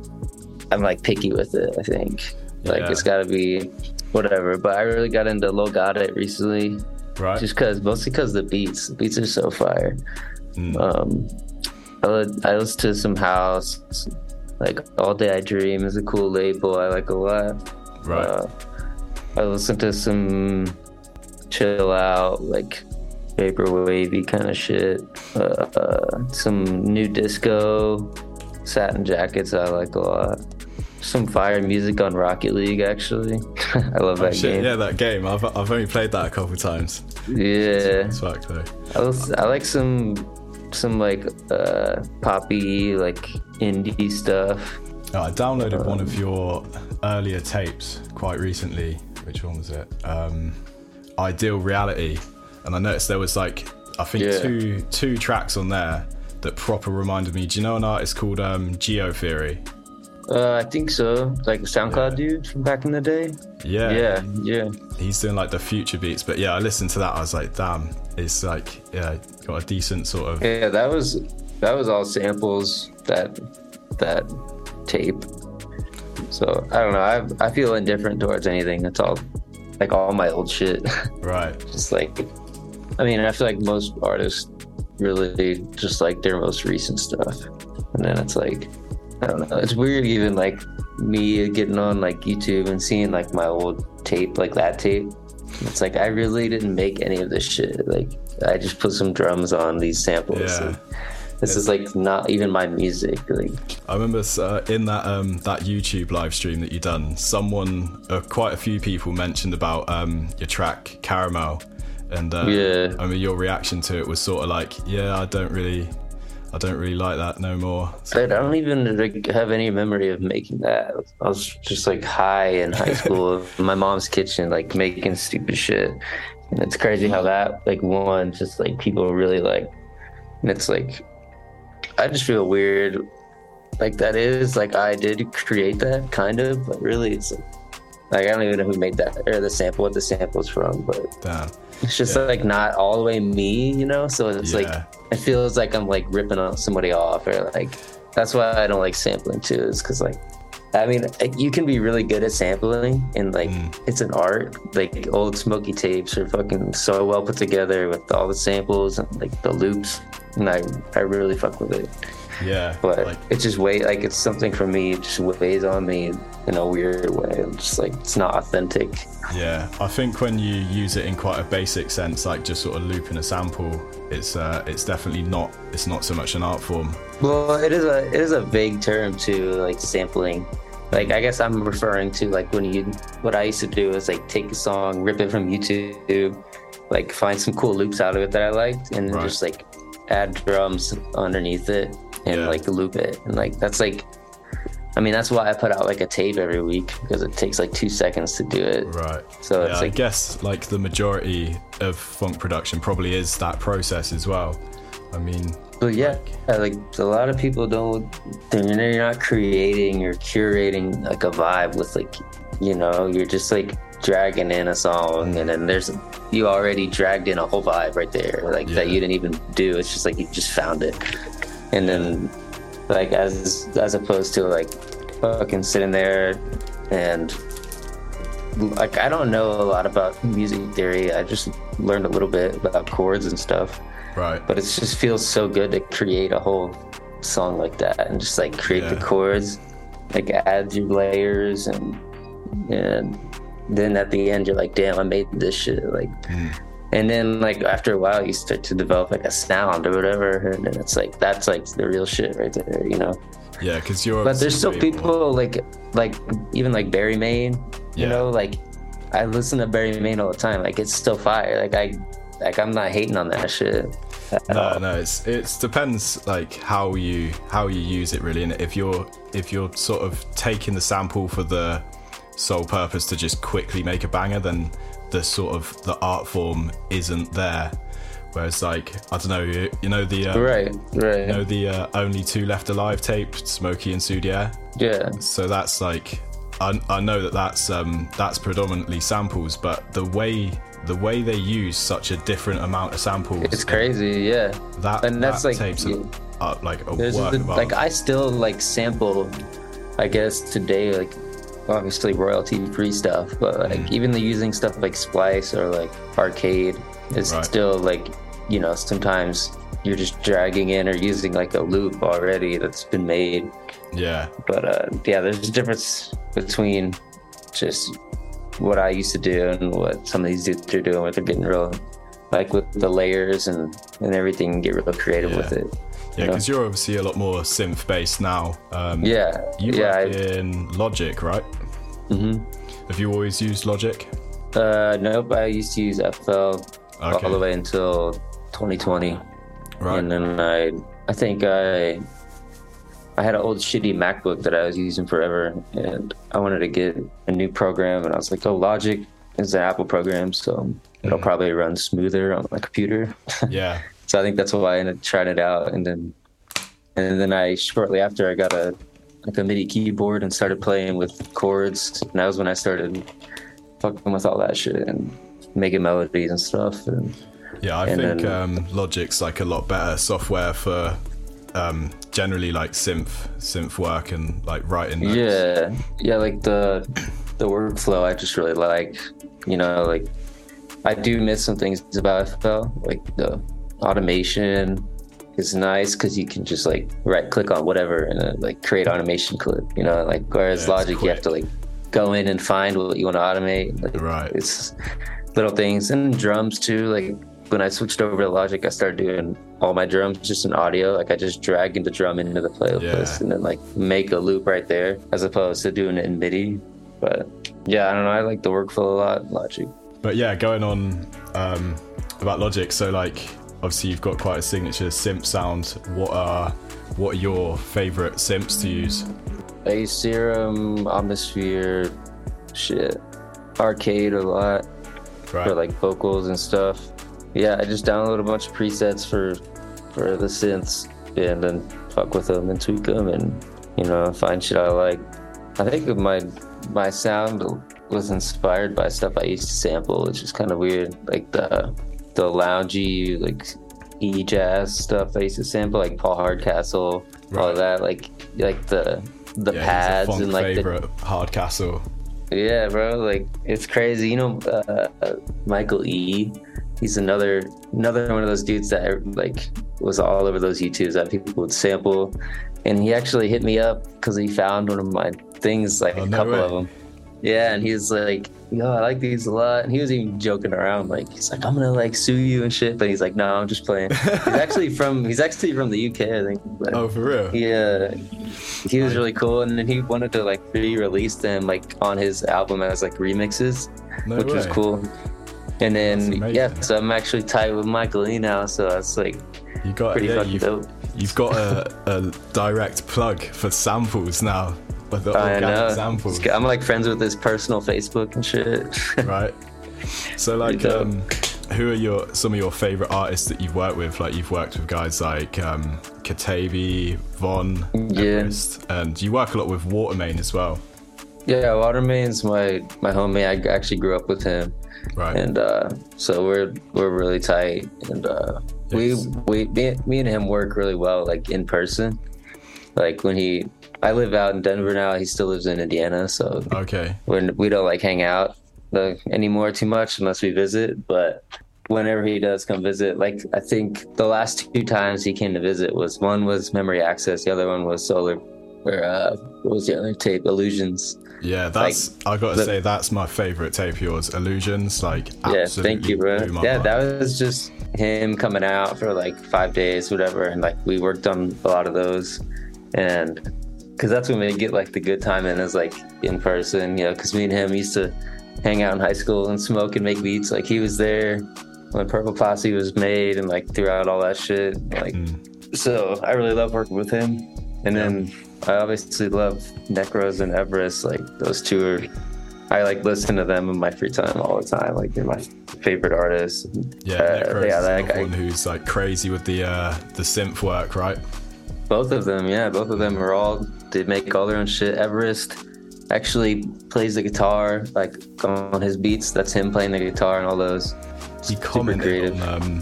I'm like picky with it, I think. Like it's gotta be whatever. But I really got into Lo Got It recently, right? Just because, mostly because the beats are so fire. I listened to some house, like All Day I Dream is a cool label I like a lot. Right. I listen to some chill out, like vapor wavy kind of shit. Some new disco, Satin Jackets I like a lot. Some fire music on Rocket League, actually. I love that game. Yeah, that game. I've only played that a couple times. Yeah. It's fucked, though. I like some like poppy, like indie stuff. I downloaded one of your earlier tapes quite recently. Which one was it? Ideal Reality. And I noticed there was like, I think two tracks on there that proper reminded me. Do you know an artist called Geo Theory? I think so. Like a SoundCloud dude from back in the day. Yeah. He's doing like the future beats, but I listened to that. I was like, damn, it's like got a decent sort of. Yeah, that was all samples that tape. So I don't know. I feel indifferent towards anything. It's all like all my old shit. Right. Just like, I mean, I feel like most artists really just like their most recent stuff, and then it's like, I don't know. It's weird, even like me getting on like YouTube and seeing like my old tape, like that tape. It's like I really didn't make any of this shit. Like I just put some drums on these samples. Yeah. This is like not even my music. Like I remember in that YouTube live stream that you done, someone, quite a few people mentioned about your track Caramel, and I mean your reaction to it was sort of like, I don't really like that no more. So, I don't even have any memory of making that. I was just like high in high school in my mom's kitchen, like making stupid shit. And it's crazy how that, like, one, just like people really like, and it's like, I just feel weird. Like that is like, I did create that kind of, but really it's like, I don't even know who made that or the sample, what the sample's from, but damn. It's just like not all the way me, you know? So it's like, it feels like I'm like ripping somebody off, or like, that's why I don't like sampling too, is because like, I mean, you can be really good at sampling and like, it's an art, like old Smokey tapes are fucking so well put together with all the samples and like the loops. And I really fuck with it. Yeah. But like, it's just it's something for me, it just weighs on me in a weird way. I'm just like, it's not authentic. Yeah, I think when you use it in quite a basic sense, like just sort of looping a sample, it's definitely not, it's not so much an art form. Well, it is a vague term too, like sampling. Like, I guess I'm referring to like what I used to do is like take a song, rip it from YouTube, like find some cool loops out of it that I liked, and just like add drums underneath it and like loop it, and like that's like, I mean, that's why I put out like a tape every week, because it takes like 2 seconds to do it. Right. So it's like, I guess like the majority of funk production probably is that process as well. I mean, but like a lot of people you're not creating or curating like a vibe with, like, you know, you're just like dragging in a song, and then you already dragged in a whole vibe right there, like that you didn't even do. It's just like you just found it, and then like as opposed to like fucking sitting there and like, I don't know a lot about music theory, I just learned a little bit about chords and stuff, right? But it just feels so good to create a whole song like that and just like create the chords, like add your layers, and then at the end you're like, damn, I made this shit, like and then like after a while you start to develop like a sound or whatever, and then it's like that's like the real shit right there, you know? Yeah, because but there's still people like even like Barry Main, you know, like I listen to Barry Main all the time, like it's still fire, like I'm not hating on that shit. No, it depends like how you use it really, and if you're sort of taking the sample for the sole purpose to just quickly make a banger, then the sort of the art form isn't there. Whereas like, I don't know, you know the you know the Only Two Left Alive tape, Smokey and Soudiere. Yeah. So that's like, I know that's predominantly samples, but the way they use such a different amount of samples, it's crazy. Yeah. That's like tapes up like a work of art. Like I still like sample, I guess today, like obviously royalty free stuff, but like even the using stuff like Splice or like Arcade is still like, you know, sometimes you're just dragging in or using like a loop already that's been made. Yeah. But yeah, there's a difference between just what I used to do and what some of these dudes are doing, where they're getting real, like with the layers and everything, get real creative with it. Yeah, because you're obviously a lot more synth based now. You work in Logic, right? Mm-hmm. Have you always used Logic? No, but I used to use FL all the way until 2020. Right. And then I think I had an old shitty MacBook that I was using forever, and I wanted to get a new program, and I was like, oh, Logic is an Apple program, so it'll probably run smoother on my computer. Yeah. So I think that's why I ended up trying it out, and then I shortly after I got a MIDI keyboard and started playing with chords, and that was when I started fucking with all that shit and making melodies and stuff. And yeah, I think Logic's like a lot better software for generally like synth work and like writing notes. Yeah, like the workflow I just really like. You know, like I do miss some things about FL, like the automation is nice because you can just like right click on whatever and then like create automation clip, you know, like whereas Logic quick. You have to like go in and find what you want to automate, like, right? It's little things. And drums too, like when I switched over to Logic, I started doing all my drums just in audio, like I just drag the drum into the playlist and then like make a loop right there, as opposed to doing it in MIDI. But yeah, I don't know, I like the workflow a lot in Logic. But yeah, going on about Logic, so like obviously you've got quite a signature synth sound. What are your favorite synths to use? A Serum, Omnisphere, shit, Arcade a lot, right, for like vocals and stuff. Yeah, I just download a bunch of presets for the synths and then fuck with them and tweak them and, you know, find shit I like. I think my sound was inspired by stuff I used to sample, which is kind of weird, like the loungy like e-jazz stuff I used to sample, like Paul Hardcastle, right, all of that, like the pads he's a funk and like favorite the Hardcastle. Yeah, bro, like it's crazy. You know, Michael E. He's another one of those dudes that like was all over those YouTubes that people would sample, and he actually hit me up because he found one of my things, like a couple of them. Yeah, and he was like, yo, I like these a lot. And he was even joking around, like he's like, I'm gonna like sue you and shit, but he's like, no, I'm just playing. He's actually from the UK, I think. But oh, for real? Yeah, he was really cool, and then he wanted to like re-release them like on his album as like remixes, which was cool. And then yeah, so I'm actually tight with Michael E now, so that's like pretty fucking dope. You've got a direct plug for samples now. I know. I'm like friends with his personal Facebook and shit. Right. So like, who are some of your favorite artists that you've worked with? Like you've worked with guys like Katavi, Von, Everest, and you work a lot with Watermain as well. Yeah, Watermain's my homie. I actually grew up with him. Right. And so we're really tight, and we and him work really well like in person. Like when I live out in Denver now, he still lives in Indiana, so we don't like hang out anymore too much unless we visit. But whenever he does come visit, like I think the last two times he came to visit was Memory Access, the other one was Solar, or what was the other tape? Illusions. Yeah, that's like, I gotta say that's my favorite tape of yours, Illusions. Like yeah, thank you, bro. Yeah, mind. That was just him coming out for like 5 days, whatever, and like we worked on a lot of those. And because that's when we get like the good time in, is like in person, you know, because me and him used to hang out in high school and smoke and make beats. Like he was there when Purple Posse was made and like throughout all that shit, like so I really love working with him. And then I obviously love Necroz and Everest, like those two are, I like listen to them in my free time all the time, like they're my favorite artists. Yeah, Necroz is the one who's like crazy with the synth work, right? Both of them are all, they make all their own shit. Everest actually plays the guitar, like on his beats, that's him playing the guitar and all those. He commented on,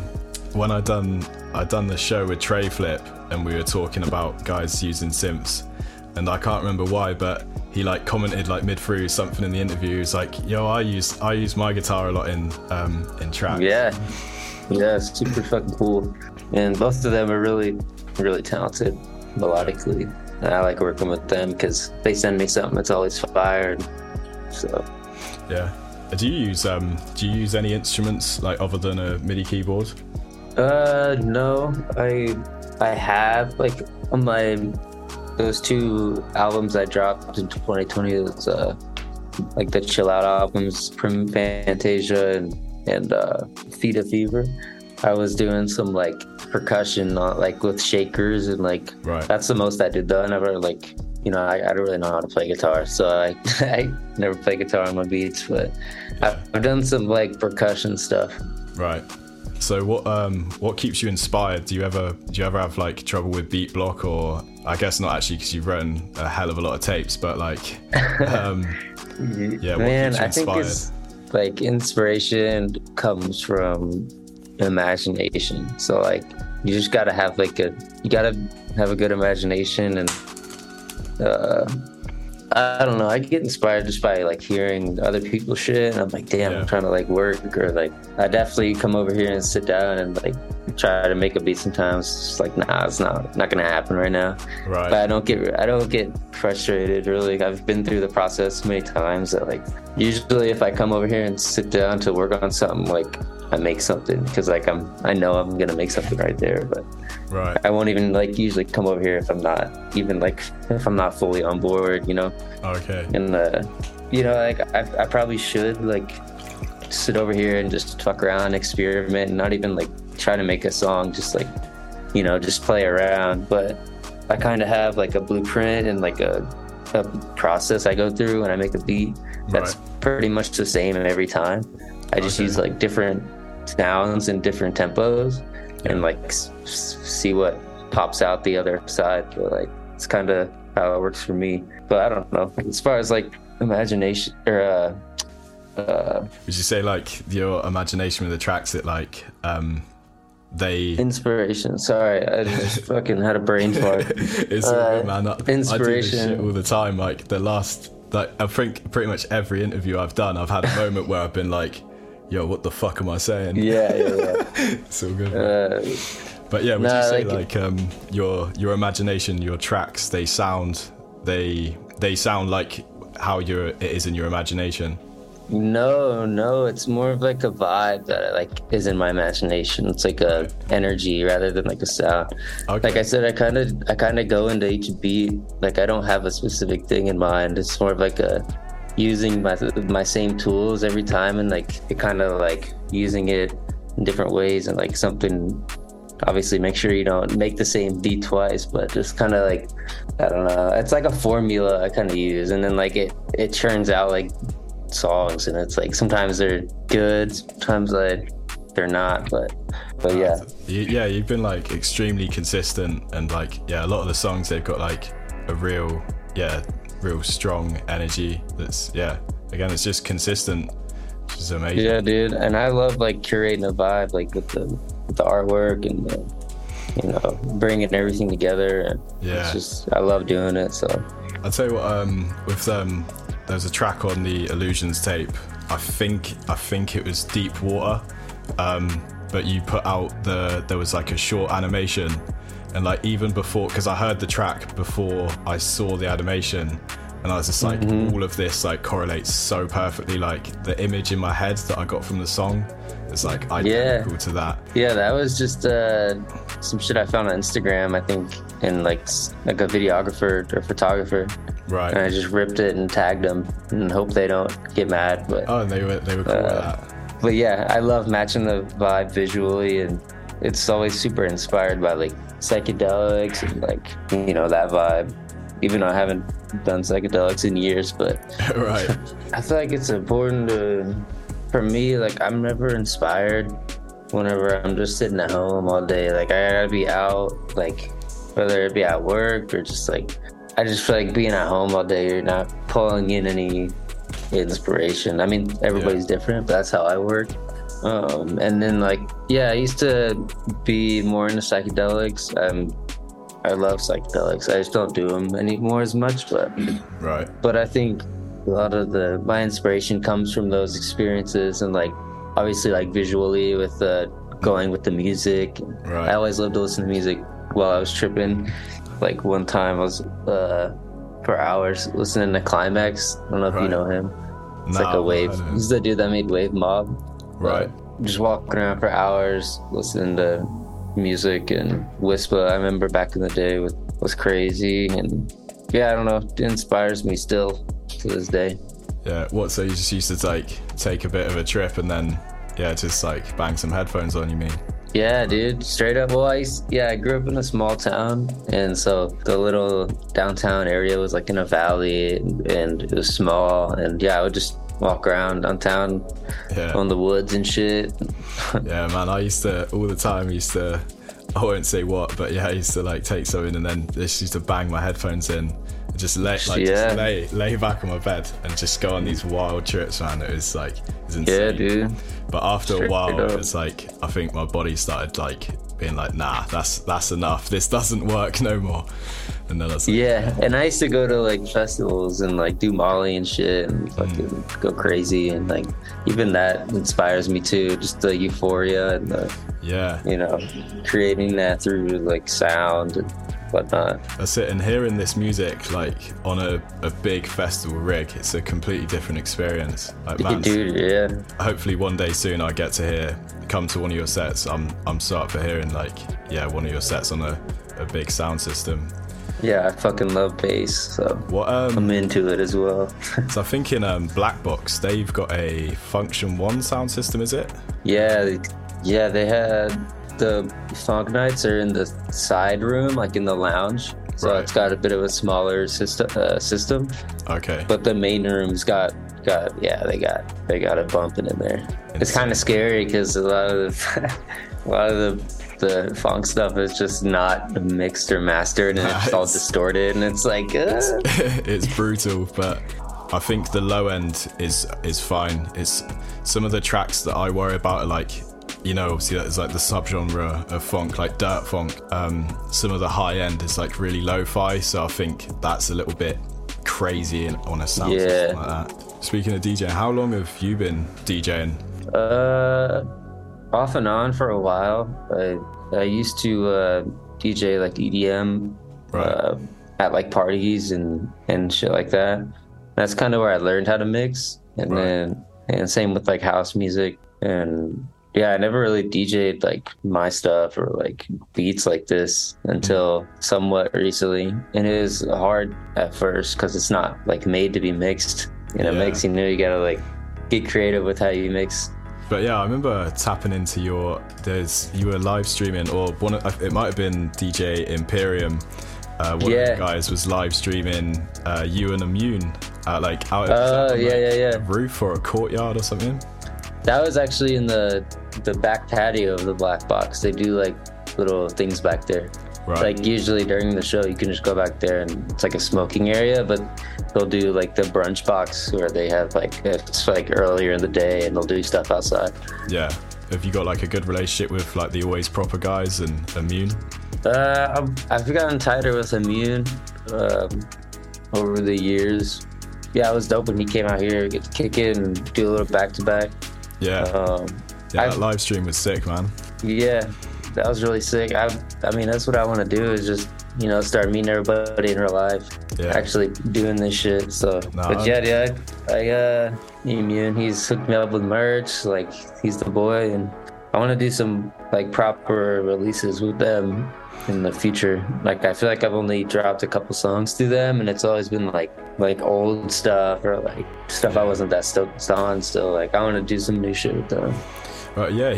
when I done the show with Trey Flip and we were talking about guys using synths, and I can't remember why, but he like commented like mid through something in the interview. He's like, yo, I use my guitar a lot in tracks. Yeah, it's super fucking cool. and both of them are really, really talented melodically. And I like working with them because they send me something that's always fire. So, yeah. Do you use any instruments like other than a MIDI keyboard? No. I have, like, on my those two albums I dropped in 2020, it was like the chill out albums, Prim Fantasia and Feta Fever. I was doing some like percussion, like with shakers and like, right. That's the most I did though. I never like, you know, I don't really know how to play guitar, so I never play guitar on my beats, but yeah. I've done some like percussion stuff. Right. So what keeps you inspired? Do you ever have like trouble with beat block, or I guess not actually because you've written a hell of a lot of tapes, but like, yeah, what man, keeps you inspired? I think it's like inspiration comes from imagination. So like you just gotta have a good imagination, and I don't know, I get inspired just by like hearing other people's shit, and I'm like, damn, yeah. I'm trying to like work, or like I definitely come over here and sit down and like try to make a beat sometimes. It's just like, nah, it's not gonna happen right now. Right. But I don't get frustrated really. I've been through the process many times that like usually if I come over here and sit down to work on something, like I make something, because like I know I'm gonna make something right there. But right. I won't even like usually come over here if I'm not fully on board, you know. Okay. And you know, like I probably should like sit over here and just fuck around, experiment, and not even like try to make a song, just like, you know, just play around. But I kind of have like a blueprint and like a process I go through when I make a beat that's right. Pretty much the same every time. I just use like different sounds and different tempos, yeah. And like see what pops out the other side. But, like, it's kind of how it works for me. But I don't know. As far as like imagination, or would you say like your imagination with the tracks that like inspiration? Sorry, I just fucking had a brain fart. It's all right, man. Inspiration. I do this shit all the time. Like the last, like I think pretty much every interview I've done, I've had a moment where I've been like, yo, what the fuck am I saying? Yeah. It's all good. But yeah, would you say like your imagination, your tracks, they sound like how it is in your imagination? No, it's more of like a vibe that like is in my imagination. It's like a energy rather than like a sound. Okay. Like I said, I kind of go into each beat. Like I don't have a specific thing in mind. It's more of like a using my same tools every time, and like it kind of like using it in different ways, and like something, obviously make sure you don't make the same beat twice, but just kind of like, I don't know, it's like a formula I kind of use, and then like it churns out like songs, and it's like sometimes they're good, sometimes like they're not, but yeah. Yeah, you've been like extremely consistent, and like, yeah, a lot of the songs they've got like a real strong energy. That's, yeah, again, it's just consistent, which is amazing. Yeah, dude, and I love like curating a vibe, like with the artwork and the, you know, bringing everything together, and yeah, it's just, I love doing it. So I'll tell you what, with there's a track on the Illusions tape, I think it was Deep Water, but you put out there was like a short animation, and like even before, because I heard the track before I saw the animation, and I was just like, mm-hmm. All of this like correlates so perfectly, like the image in my head that I got from the song is like identical to that. Yeah, that was just some shit I found on Instagram, I think, and like a videographer or photographer, right, and I just ripped it and tagged them and hope they don't get mad. But they were cool with that. But yeah, I love matching the vibe visually, and it's always super inspired by like psychedelics and like, you know, that vibe, even though I haven't done psychedelics in years, but right. I feel like it's important for me, like I'm never inspired whenever I'm just sitting at home all day. Like I gotta be out, like whether it be at work or just like, I just feel like being at home all day, you're not pulling in any inspiration. I mean, everybody's different, but that's how I work. And then like, yeah, I used to be more into psychedelics. I love psychedelics. I just don't do them anymore as much, but right. But I think a lot of my inspiration comes from those experiences, and like obviously like visually with going with the music. Right. I always loved to listen to music while I was tripping. Like one time I was for hours listening to Climax. I don't know if you know him. It's like a wave. He's the dude that made Wave Mob. Right. Just walking around for hours listening to music and Wispa. I remember back in the day was crazy, and yeah, I don't know, it inspires me still to this day. Yeah, what, so you just used to take a bit of a trip and then just like bang some headphones on, you mean? Yeah, dude, straight up. Well, I grew up in a small town, and so the little downtown area was like in a valley, and it was small, and I would just walk around downtown on the woods and shit. Yeah, man, I used to all the time, I won't say what, but I used to like take something and then just used to bang my headphones in and just lay back on my bed and just go on these wild trips, man. It was insane. Yeah, dude. But after a while, it was like, I think my body started like being like, nah, that's enough. This doesn't work no more. And then I was like, and I used to go to like festivals and like do Molly and shit and fucking go crazy, and like even that inspires me too. Just the euphoria and the creating that through like sound and whatnot. That's it. And hearing this music like on a big festival rig, it's a completely different experience. Like, man, dude, hopefully one day soon I get to come to one of your sets. I'm so up for hearing like one of your sets on a big sound system. Yeah, I fucking love bass, so I'm into it as well. So I think in Black Box, they've got a Function 1 sound system, is it? Yeah, they had the Funk Nights are in the side room, like in the lounge. So it's got a bit of a smaller system. Okay. But the main room's got it bumping in there. Insane. It's kind of scary because a lot of the funk stuff is just not mixed or mastered, and it's all distorted, and it's like it's brutal. But I think the low end is fine. It's some of the tracks that I worry about are like, you know, obviously that is like the subgenre of funk, like dirt funk. Some of the high end is like really lo-fi, so I think that's a little bit crazy on a sound system like that. Speaking of DJing, how long have you been DJing? Off and on for a while. I used to DJ like EDM at like parties and shit like that. That's kind of where I learned how to mix, and then same with like house music. And I never really DJ'd like my stuff or like beats like this until somewhat recently. And it was hard at first because it's not like made to be mixed. Mixing new, you gotta like get creative with how you mix. But I remember tapping into you were live streaming, or it might have been DJ Imperium. One of the guys was live streaming you and Immune, like out of a roof or a courtyard or something. That was actually in the back patio of the Black Box. They do like little things back there. Right. Like usually during the show, you can just go back there and it's like a smoking area, but they'll do like the brunch box where they have like, it's like earlier in the day and they'll do stuff outside. Yeah. Have you got like a good relationship with like the Always Proper guys and Immune? I've gotten tighter with Immune over the years. Yeah, it was dope when he came out here, get to kick it and do a little back to back. Yeah. That live stream was sick, man. Yeah. That was really sick. I mean, that's what I want to do is just, you know, start meeting everybody in real life, actually doing this shit. So, Immune, he's hooked me up with merch. Like, he's the boy, and I want to do some like proper releases with them in the future. Like, I feel like I've only dropped a couple songs to them, and it's always been like old stuff or like stuff I wasn't that stoked on. So, like, I want to do some new shit with them. Right? Yeah,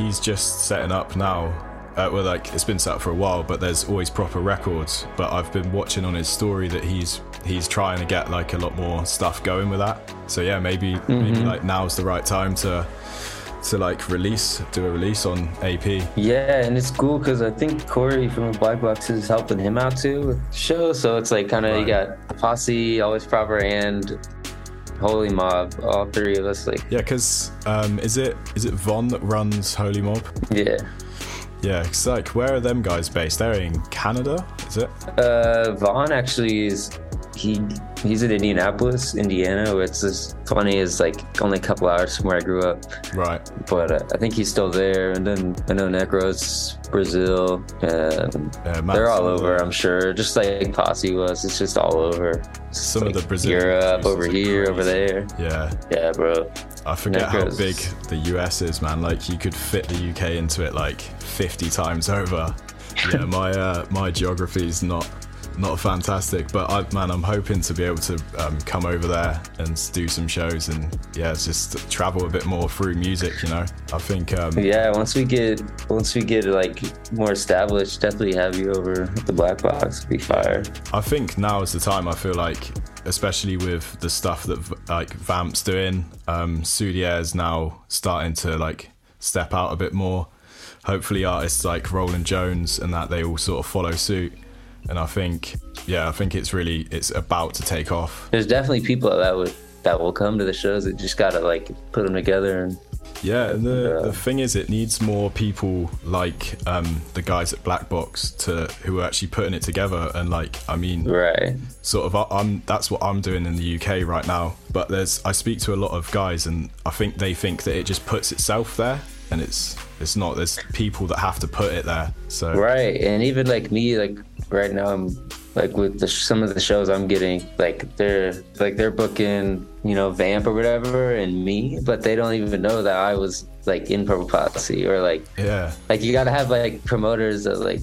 he's just setting up now. Well, like it's been set up for a while, but there's Always Proper Records. But I've been watching on his story that he's trying to get like a lot more stuff going with that. So yeah, maybe like now's the right time to like do a release on AP. Yeah, and it's cool because I think Corey from Black Box is helping him out too with the show. So it's like kind of you got Posse, Always Proper, and Holy Mob, all three of us. Like, yeah, because is it Von that runs Holy Mob? Yeah, it's like, where are them guys based? They're in Canada, is it? Von actually is he's in Indianapolis, Indiana, which is funny. It's like only a couple hours from where I grew up. Right. But I think he's still there. And then I know Necroz, Brazil. They're all over, I'm sure. Just like Posse was. It's just all over. Some like of the Brazil. Europe, over here, crazy. Over there. Yeah. Yeah, bro. I forget Necroz. How big the US is, man. Like, you could fit the UK into it like 50 times over. Yeah, my geography's not fantastic, but I'm hoping to be able to come over there and do some shows and just travel a bit more through music, you know. I think once we get like more established, definitely have you over at the Black Box. It'd be fire. I think now is the time. I feel like, especially with the stuff that like Vamp's doing, Soudiere is now starting to like step out a bit more. Hopefully artists like Roland Jones and that, they all sort of follow suit. And I think it's about to take off. There's definitely people that will come to the shows. That just gotta like put them together. And yeah, the thing is, it needs more people like the guys at Black Box who are actually putting it together. And like, I mean, right, sort of, that's what I'm doing in the UK right now. But I speak to a lot of guys, and I think they think that it just puts itself there. And it's not, there's people that have to put it there. So right. And even like me, like right now, I'm like with some of the shows I'm getting, like they're booking, you know, Vamp or whatever and me, but they don't even know that I was like in Purple Posse or like, yeah, like you gotta have like promoters that like,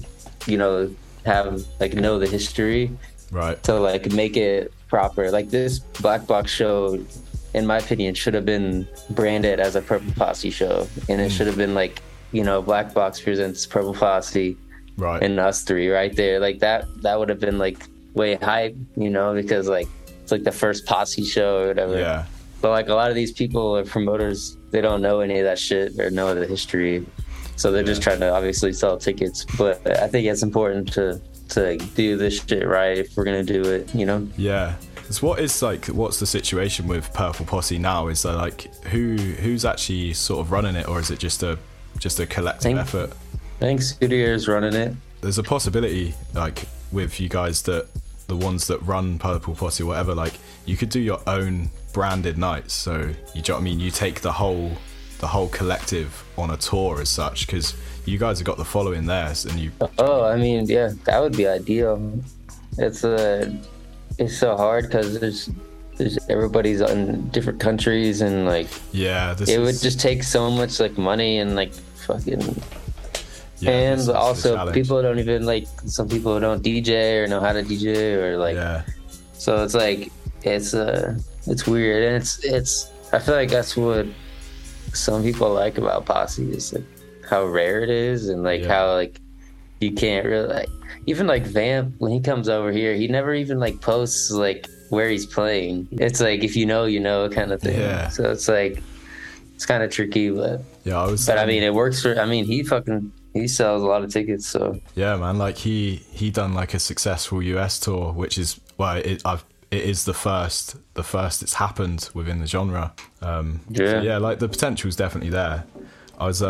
you know, have like know the history, right, to like make it proper. Like this Black Box show, in my opinion, should have been branded as a Purple Posse show. And it should have been like, you know, Black Box presents Purple Posse, right, and us three right there. Like that would have been like way hype, you know, because like it's like the first Posse show or whatever. Yeah. But like a lot of these people are promoters, they don't know any of that shit or know the history. So they're just trying to obviously sell tickets. But I think it's important to do this shit right if we're going to do it, you know? Yeah. So what's the situation with Purple Posse now? Is there like who's actually sort of running it, or is it just a collective effort? I think Soudiere is running it. There's a possibility like with you guys that the ones that run Purple Posse or whatever, like you could do your own branded nights. So you know what I mean? You take the whole collective on a tour as such, because you guys have got the following there, and you. Oh, I mean, yeah, that would be ideal. It's so hard because there's everybody's in different countries, and like would just take so much like money and like fucking fans. Also, people don't even like, some people don't DJ or know how to DJ or like. Yeah. So it's like it's weird, and it's I feel like that's what some people like about Posse is like how rare it is, and like how like you can't really like. Even like Vamp, when he comes over here, he never even like posts like where he's playing. It's like, if you know, you know, kind of thing. Yeah. So it's like, it's kind of tricky, but yeah, but I mean, it works for. I mean, he sells a lot of tickets. So yeah, man, like he done like a successful US tour, which is why it is the first it's happened within the genre. So yeah, like the potential's definitely there. I was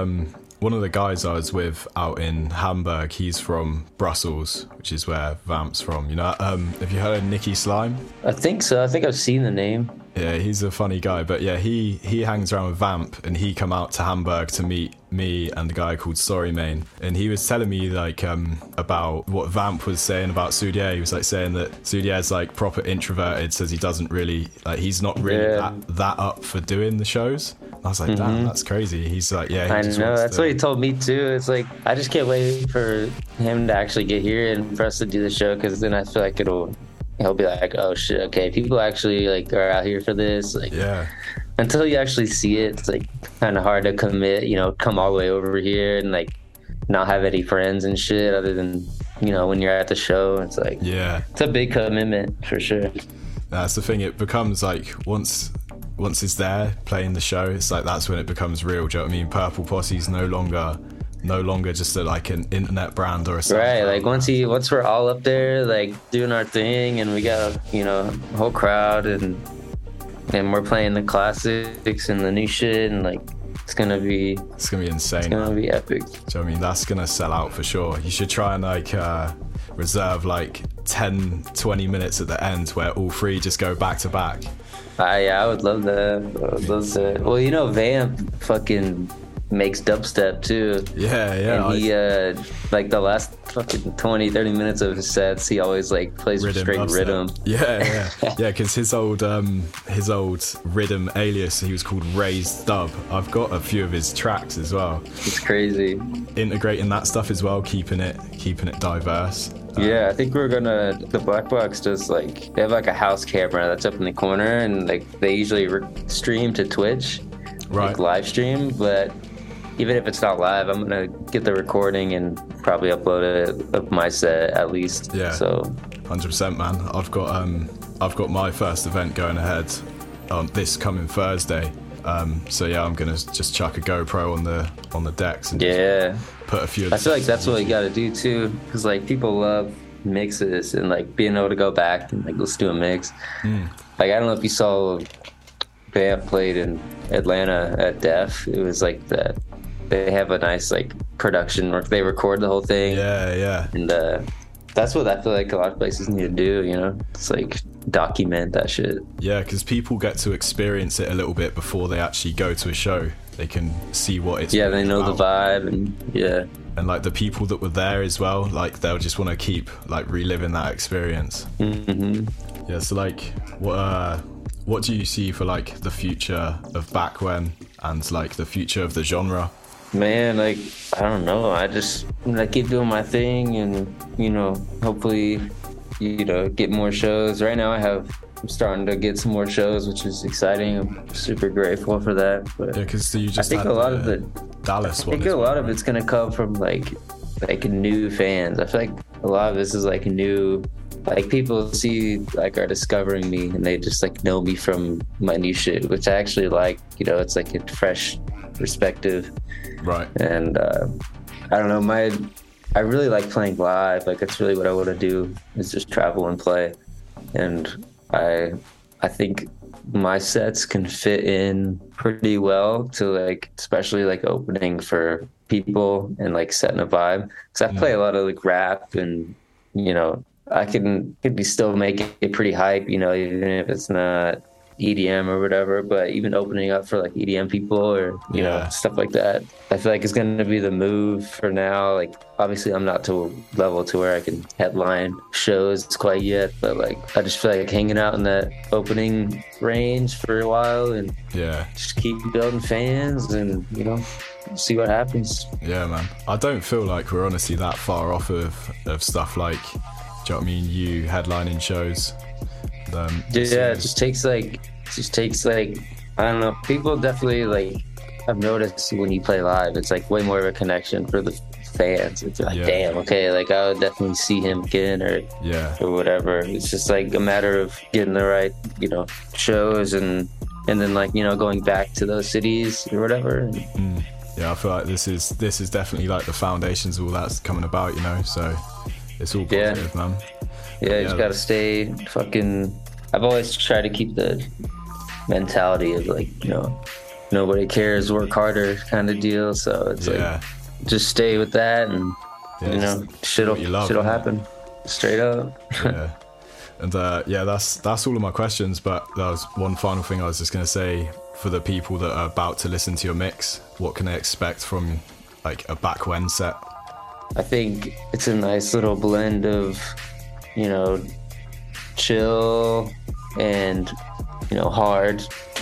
one of the guys I was with out in Hamburg, he's from Brussels, which is where Vamp's from, you know. Have you heard of Nicky Slime? I think so. I think I've seen the name. Yeah, he's a funny guy. But yeah, he hangs around with Vamp, and he come out to Hamburg to meet me and a guy called Sorrymane. And he was telling me like about what Vamp was saying about Soudiere. He was like saying that Soudiere's like proper introverted, says he doesn't really like, he's not really that up for doing the shows. And I was like, damn, that's crazy. He's like, yeah, I know. That's what he told me too. It's like, I just can't wait for him to actually get here and for us to do the show, because then I feel like he'll be like, oh shit, okay, people actually like are out here for this. Like, yeah. Until you actually see it, it's like kind of hard to commit, you know, come all the way over here and like not have any friends and shit other than, you know, when you're at the show. It's like, yeah, it's a big commitment for sure. That's the thing. It becomes like once it's there playing the show, it's like that's when it becomes real. Do you know what I mean? Purple Posse's no longer just like an internet brand or a self brand. Like once we're all up there like doing our thing, and we got, you know, a whole crowd, and we're playing the classics and the new shit, and like it's gonna be insane. It's gonna be epic. Do you know what I mean? That's gonna sell out for sure. You should try and like reserve like 10-20 minutes at the end where all three just go back to back. Yeah, I would love that. Well, you know, Vamp fucking makes dubstep too. Yeah. And he like the last fucking 20-30 minutes of his sets, he always like plays straight rhythm. Yeah. Because his old rhythm alias, he was called Raised Dub. I've got a few of his tracks as well. It's crazy. Integrating that stuff as well, keeping it diverse. Yeah, I think we're gonna. The Black Box does like, they have like a house camera that's up in the corner, and like they usually stream to Twitch, right? Like live stream. But even if it's not live, I'm gonna get the recording and probably upload it of my set at least. Yeah. So. 100%, man. I've got my first event going ahead on this coming Thursday. So yeah, I'm gonna just chuck a GoPro on the decks and put a few. I feel like that's what you gotta do too, because like people love mixes and like being able to go back and like let's do a mix. Like I don't know if you saw Vamp played in Atlanta at Def. It was like that. They have a nice like production work. They record the whole thing. Yeah. And that's what I feel like a lot of places need to do. You know, it's like. Document that shit. Yeah, because people get to experience it a little bit before they actually go to a show. They can see what it's about. They know the vibe and like the people that were there as well, like they'll just want to keep like reliving that experience. Mm-hmm. Yeah, so like what do you see for like the future of Backwhen and like the future of the genre? Man, like I don't know, I just like keep doing my thing and hopefully get more shows. Right now I'm starting to get some more shows, which is exciting. I'm super grateful for that. But I think a lot of it's gonna come from like new fans. I feel like a lot of this is like new, like people see like are discovering me and they just like know me from my new shit, which I actually like. It's like a fresh perspective, right? And I don't know, I really like playing live. Like that's really what I want to do, is just travel and play. And I think my sets can fit in pretty well to like, especially like opening for people and like setting a vibe. Cause I play a lot of like rap and, I could be still making it pretty hype, even if it's not EDM or whatever, but even opening up for like EDM people or stuff like that, I feel like it's going to be the move for now. Like obviously I'm not to a level to where I can headline shows quite yet, but like I just feel like hanging out in that opening range for a while and just keep building fans and see what happens. Yeah, man, I don't feel like we're honestly that far off of stuff like, do you know what I mean, you headlining shows. It just takes I don't know, people definitely like, I've noticed when you play live it's like way more of a connection for the fans. It's like damn, okay, like I would definitely see him again or whatever. It's just like a matter of getting the right shows and then like going back to those cities or whatever. Yeah, I feel like this is definitely like the foundations of all that's coming about, so it's all positive, man. Yeah, you just gotta stay fucking. I've always tried to keep the mentality of like, nobody cares, work harder kind of deal. So it's like, just stay with that, and shit'll happen, straight up. Yeah, and that's all of my questions. But that was one final thing I was just gonna say, for the people that are about to listen to your mix, what can they expect from like a Backwhen set? I think it's a nice little blend of, chill and, hard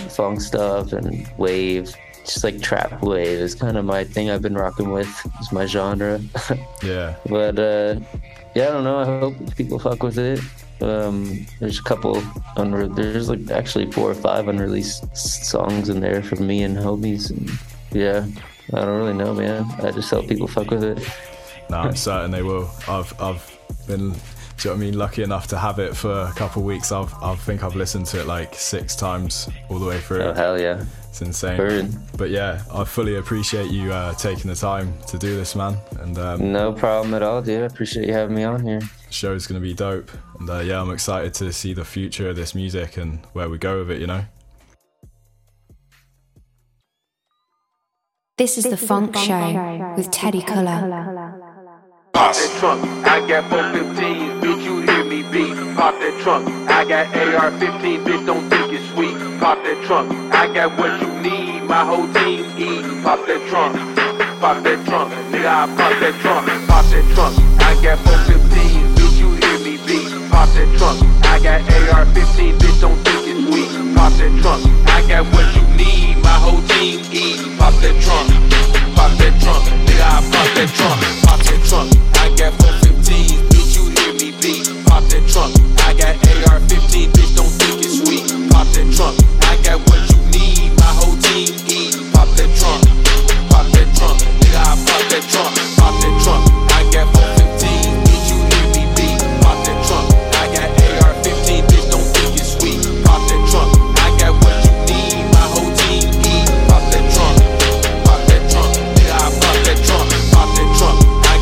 funk stuff and wave. Just like trap wave is kind of my thing I've been rocking with. It's my genre. Yeah. But, I don't know. I hope people fuck with it. There's a couple, there's like actually 4 or 5 unreleased songs in there from me and homies. And I don't really know, man. I just hope people fuck with it. No, I'm certain they will. I've been... Do you know what I mean? Lucky enough to have it for a couple of weeks. I think I've listened to it like 6 times all the way through. Oh, hell yeah. It's insane. Bird. But yeah, I fully appreciate you taking the time to do this, man. And no problem at all, dude. I appreciate you having me on here. The show's going to be dope. And I'm excited to see the future of this music and where we go with it, This is The Funk Show with Teddy Colour. Pop that trunk, I got 415s, bitch, you hear me beat. Pop that trunk, I got AR-15, bitch, don't think it's sweet. Pop that trunk, I got what you need, my whole team eating. Pop that trunk, nigga, I pop that trunk, I got 415s, bitch, you hear me beat. Pop that trunk, I got AR-15, bitch, don't think it's sweet. Pop that trunk, I got what you need, my whole team eating. Pop that trunk. Pop that trunk, nigga, I pop that trunk, I got 415s, bitch, you hear me beat. Pop that trunk, I got AR-15, bitch, don't think it's sweet. Pop that trunk, I got what you need, my whole team eat. Pop that trunk, nigga, I pop that trunk, I got 415s, bitch, you hear me beat. Pop that trunk, I got AR-15, bitch, don't think it's sweet. Pop that trunk, I got what you need, my whole team eat. Pop that trunk. Pop that trunk, I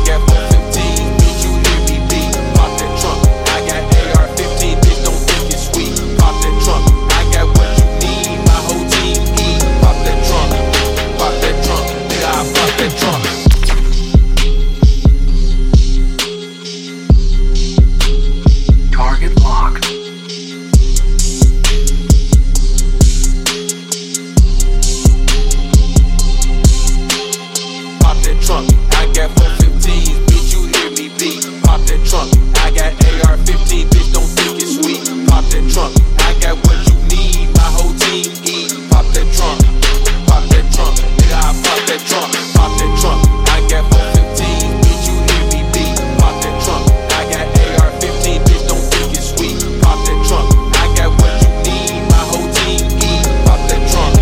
got 415, bitch, you hear me beat. Pop that trunk, I got AR-15, bitch, don't think it's sweet. Pop that trunk, I got what you need, my whole team eat. Pop that trunk, nigga, I pop that trunk. Target locked. Pop that trunk, I got 415s, bitch, you hear me beat. Pop that trunk, I got AR-15, bitch, don't think it's sweet. Pop that trunk, I got what you need, my whole team eat. Pop that trunk, nigga, I pop that trunk, I got 415s, bitch, you hear me beat. Pop that trunk, I got AR-15, bitch, don't think it's sweet. Pop that trunk, I got what you need, my whole team eat. Pop that trunk,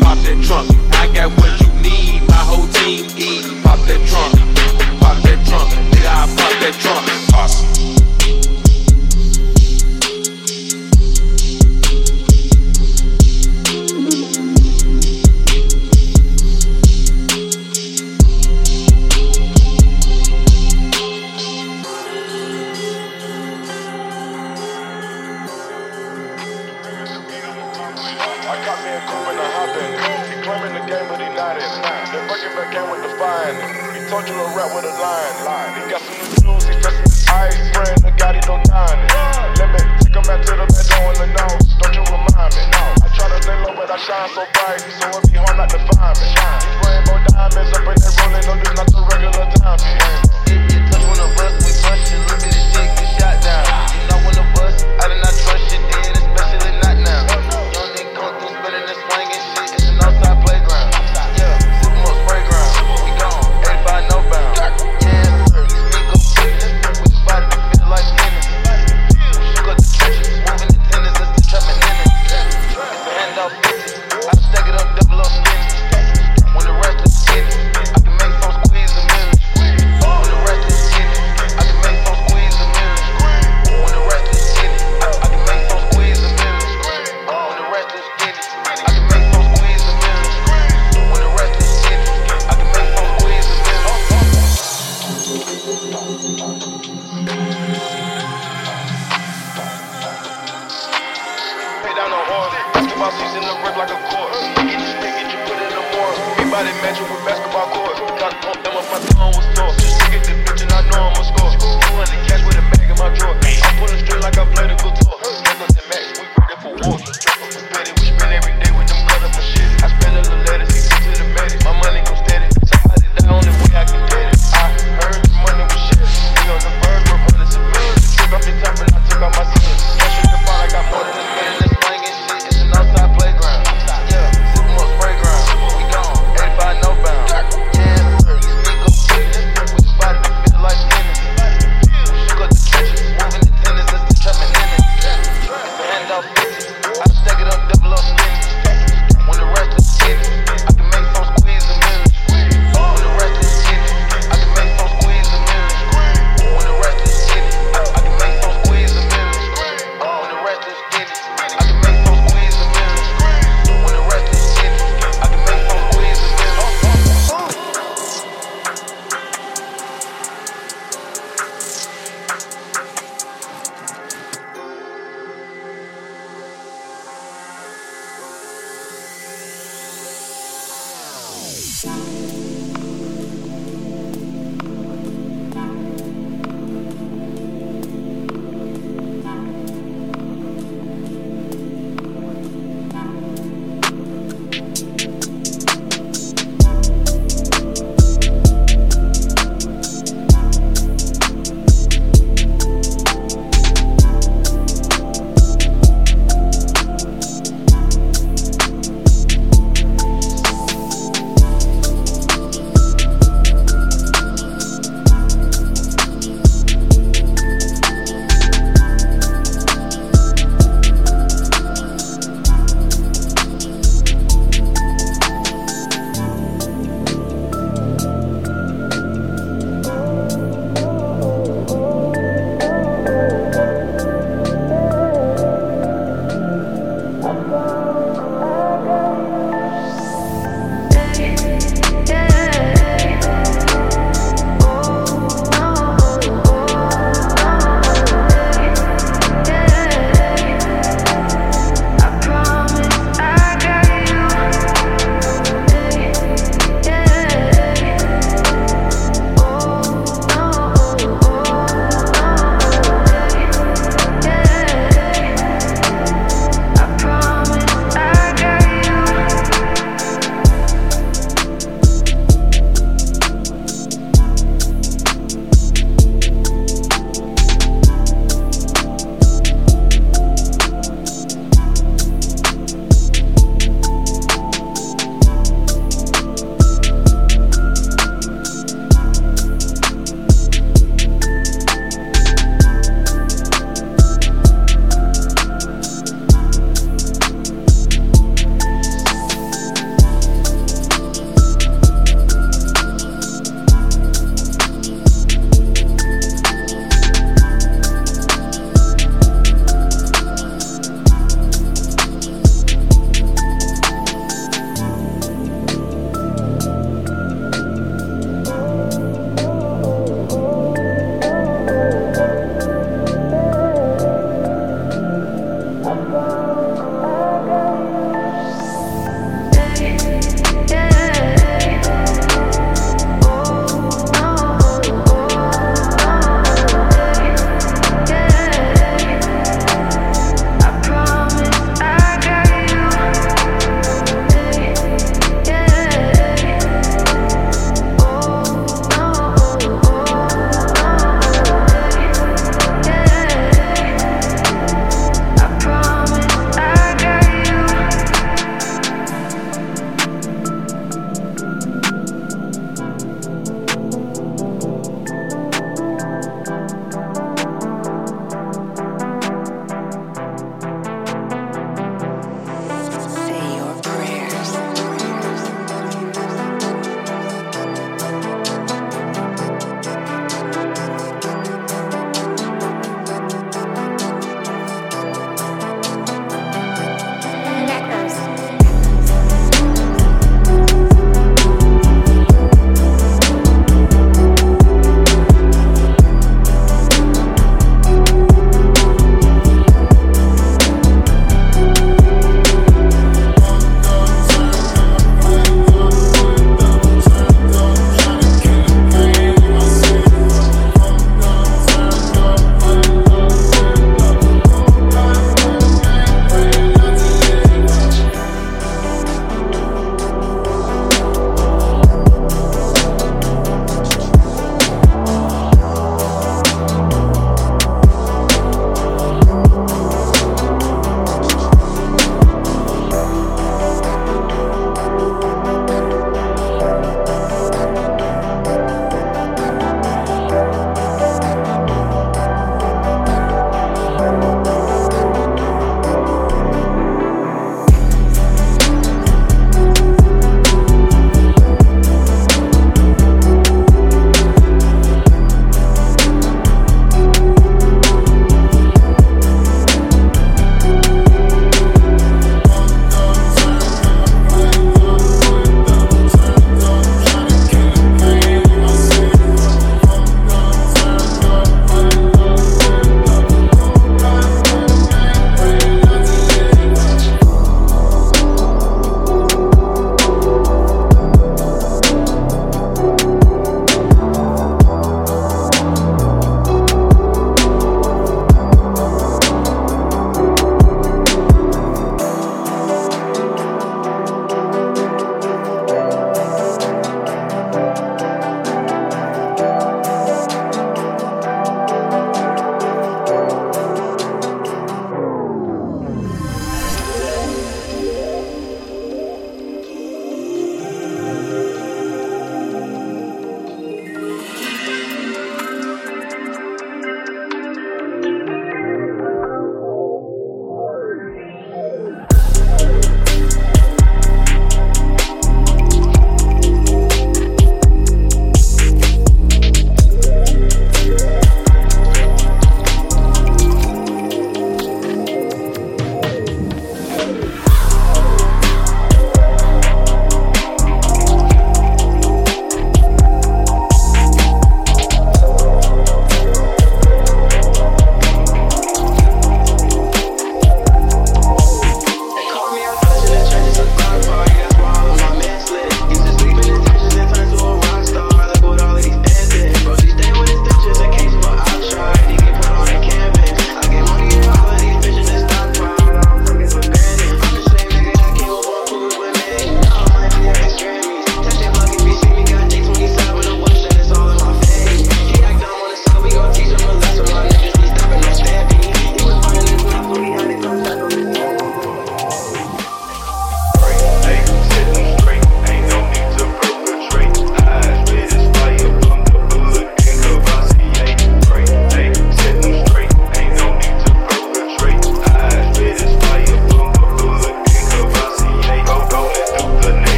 nigga, I pop that trunk.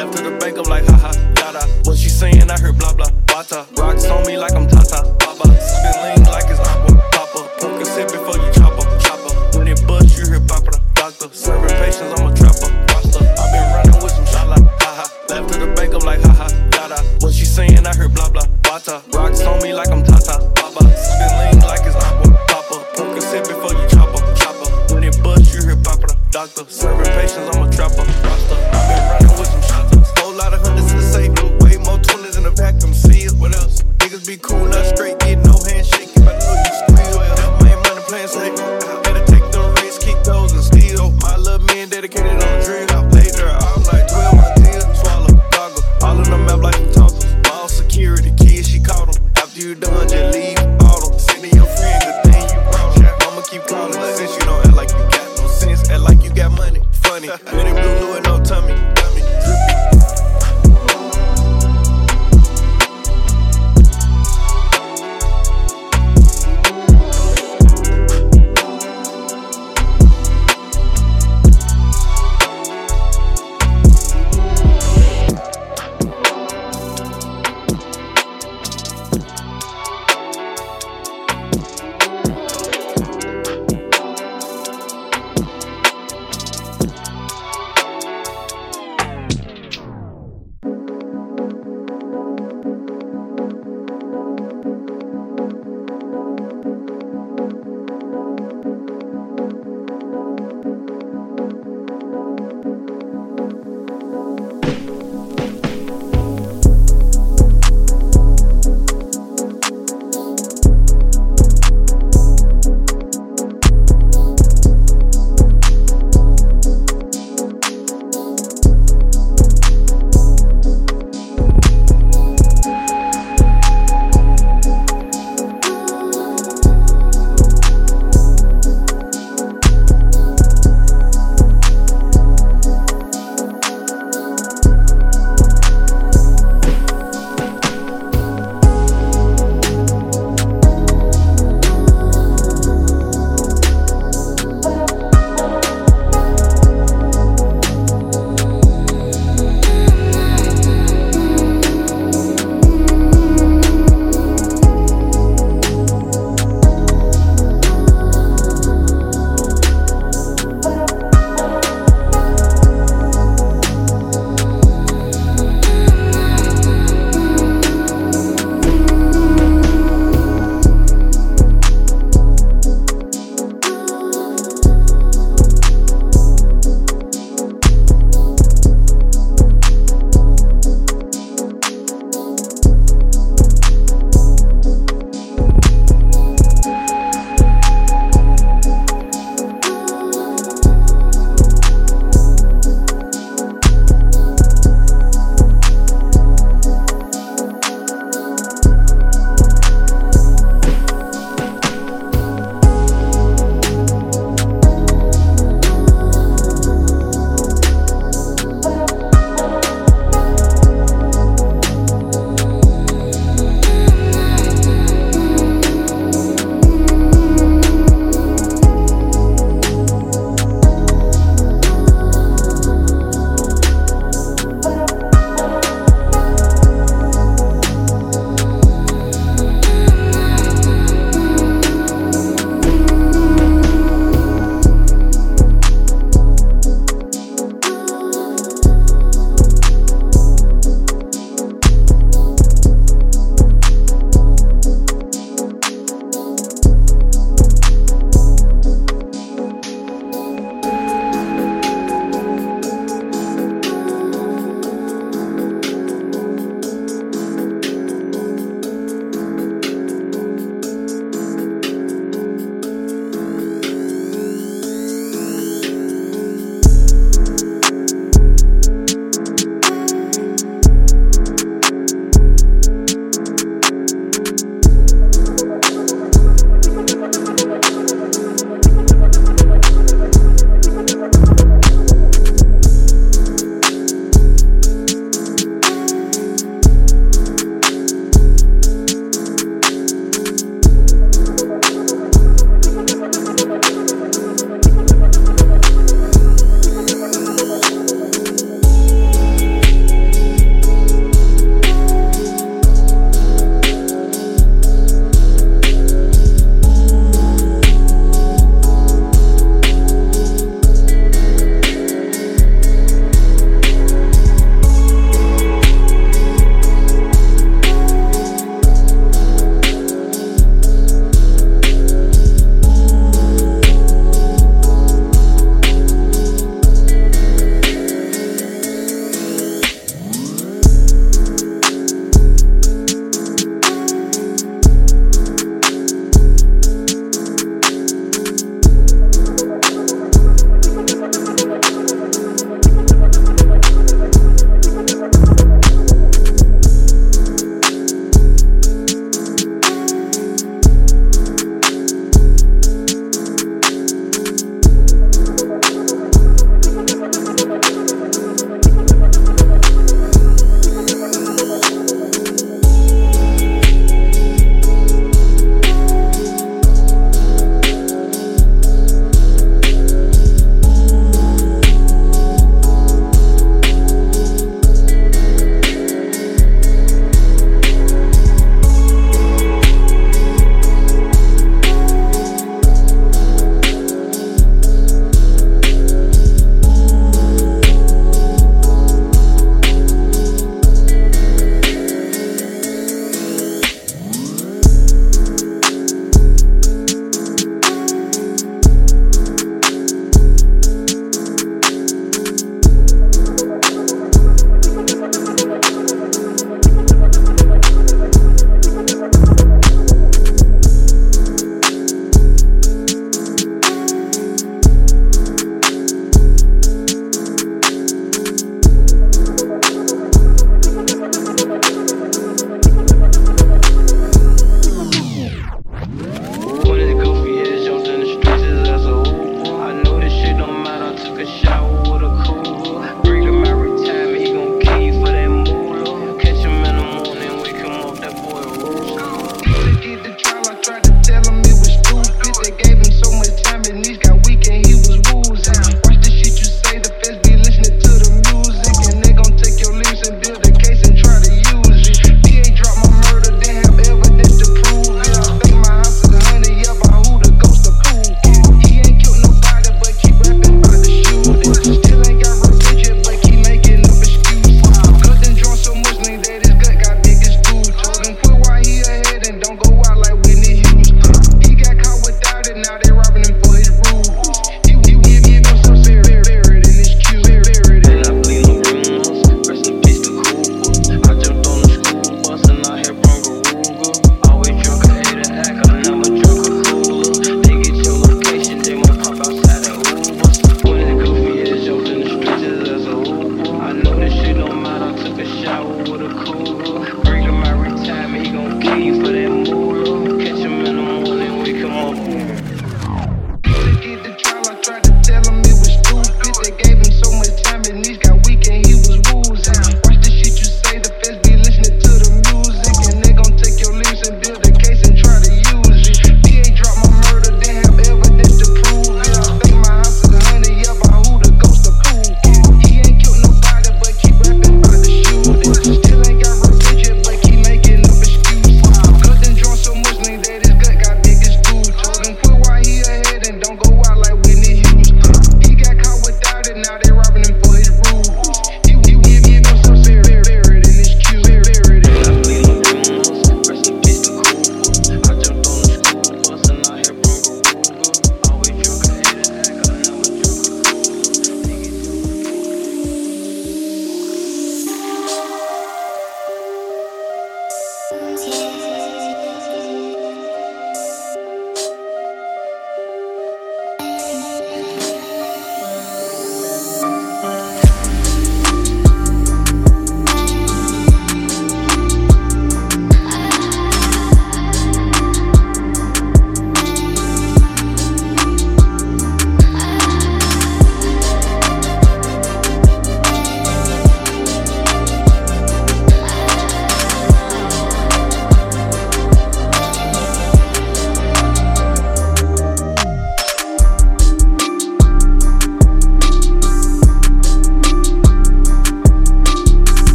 Left to the bank, I'm like, haha, yada. What she saying? I heard blah, blah, bata. Rocks on me like I'm Tata, Baba. Spin lean like it's aqua, papa. Pumpkin sip before you chop up, chop up. When it bust, you hear papa, doctor. Serving patients, I'm a trapper, roster. I've been running with some shot like, haha. Left to the bank, I'm like, haha, yada. What she saying? I heard blah, blah, bata. Rocks on me like I'm Tata, Baba. Spin lean like it's aqua, papa. Pumpkin sip before you chop up, chop up. When it bust, you hear papa, doctor. Serving patients, I'm a trapper, roster. I've been running with some shots. Stole a lot of hundreds in the safe, way more 20s in the vacuum seals. What else? Niggas be cool now.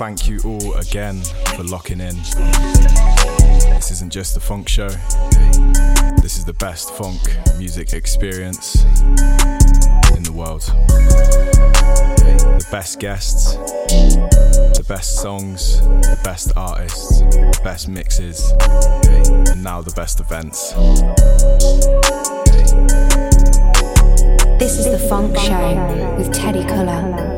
thank you all again for locking in. This isn't just a funk show. This is the best funk music experience in the world. The best guests, the best songs, the best artists, the best mixes, and now the best events. This is the Funk Show with Teddy Colour.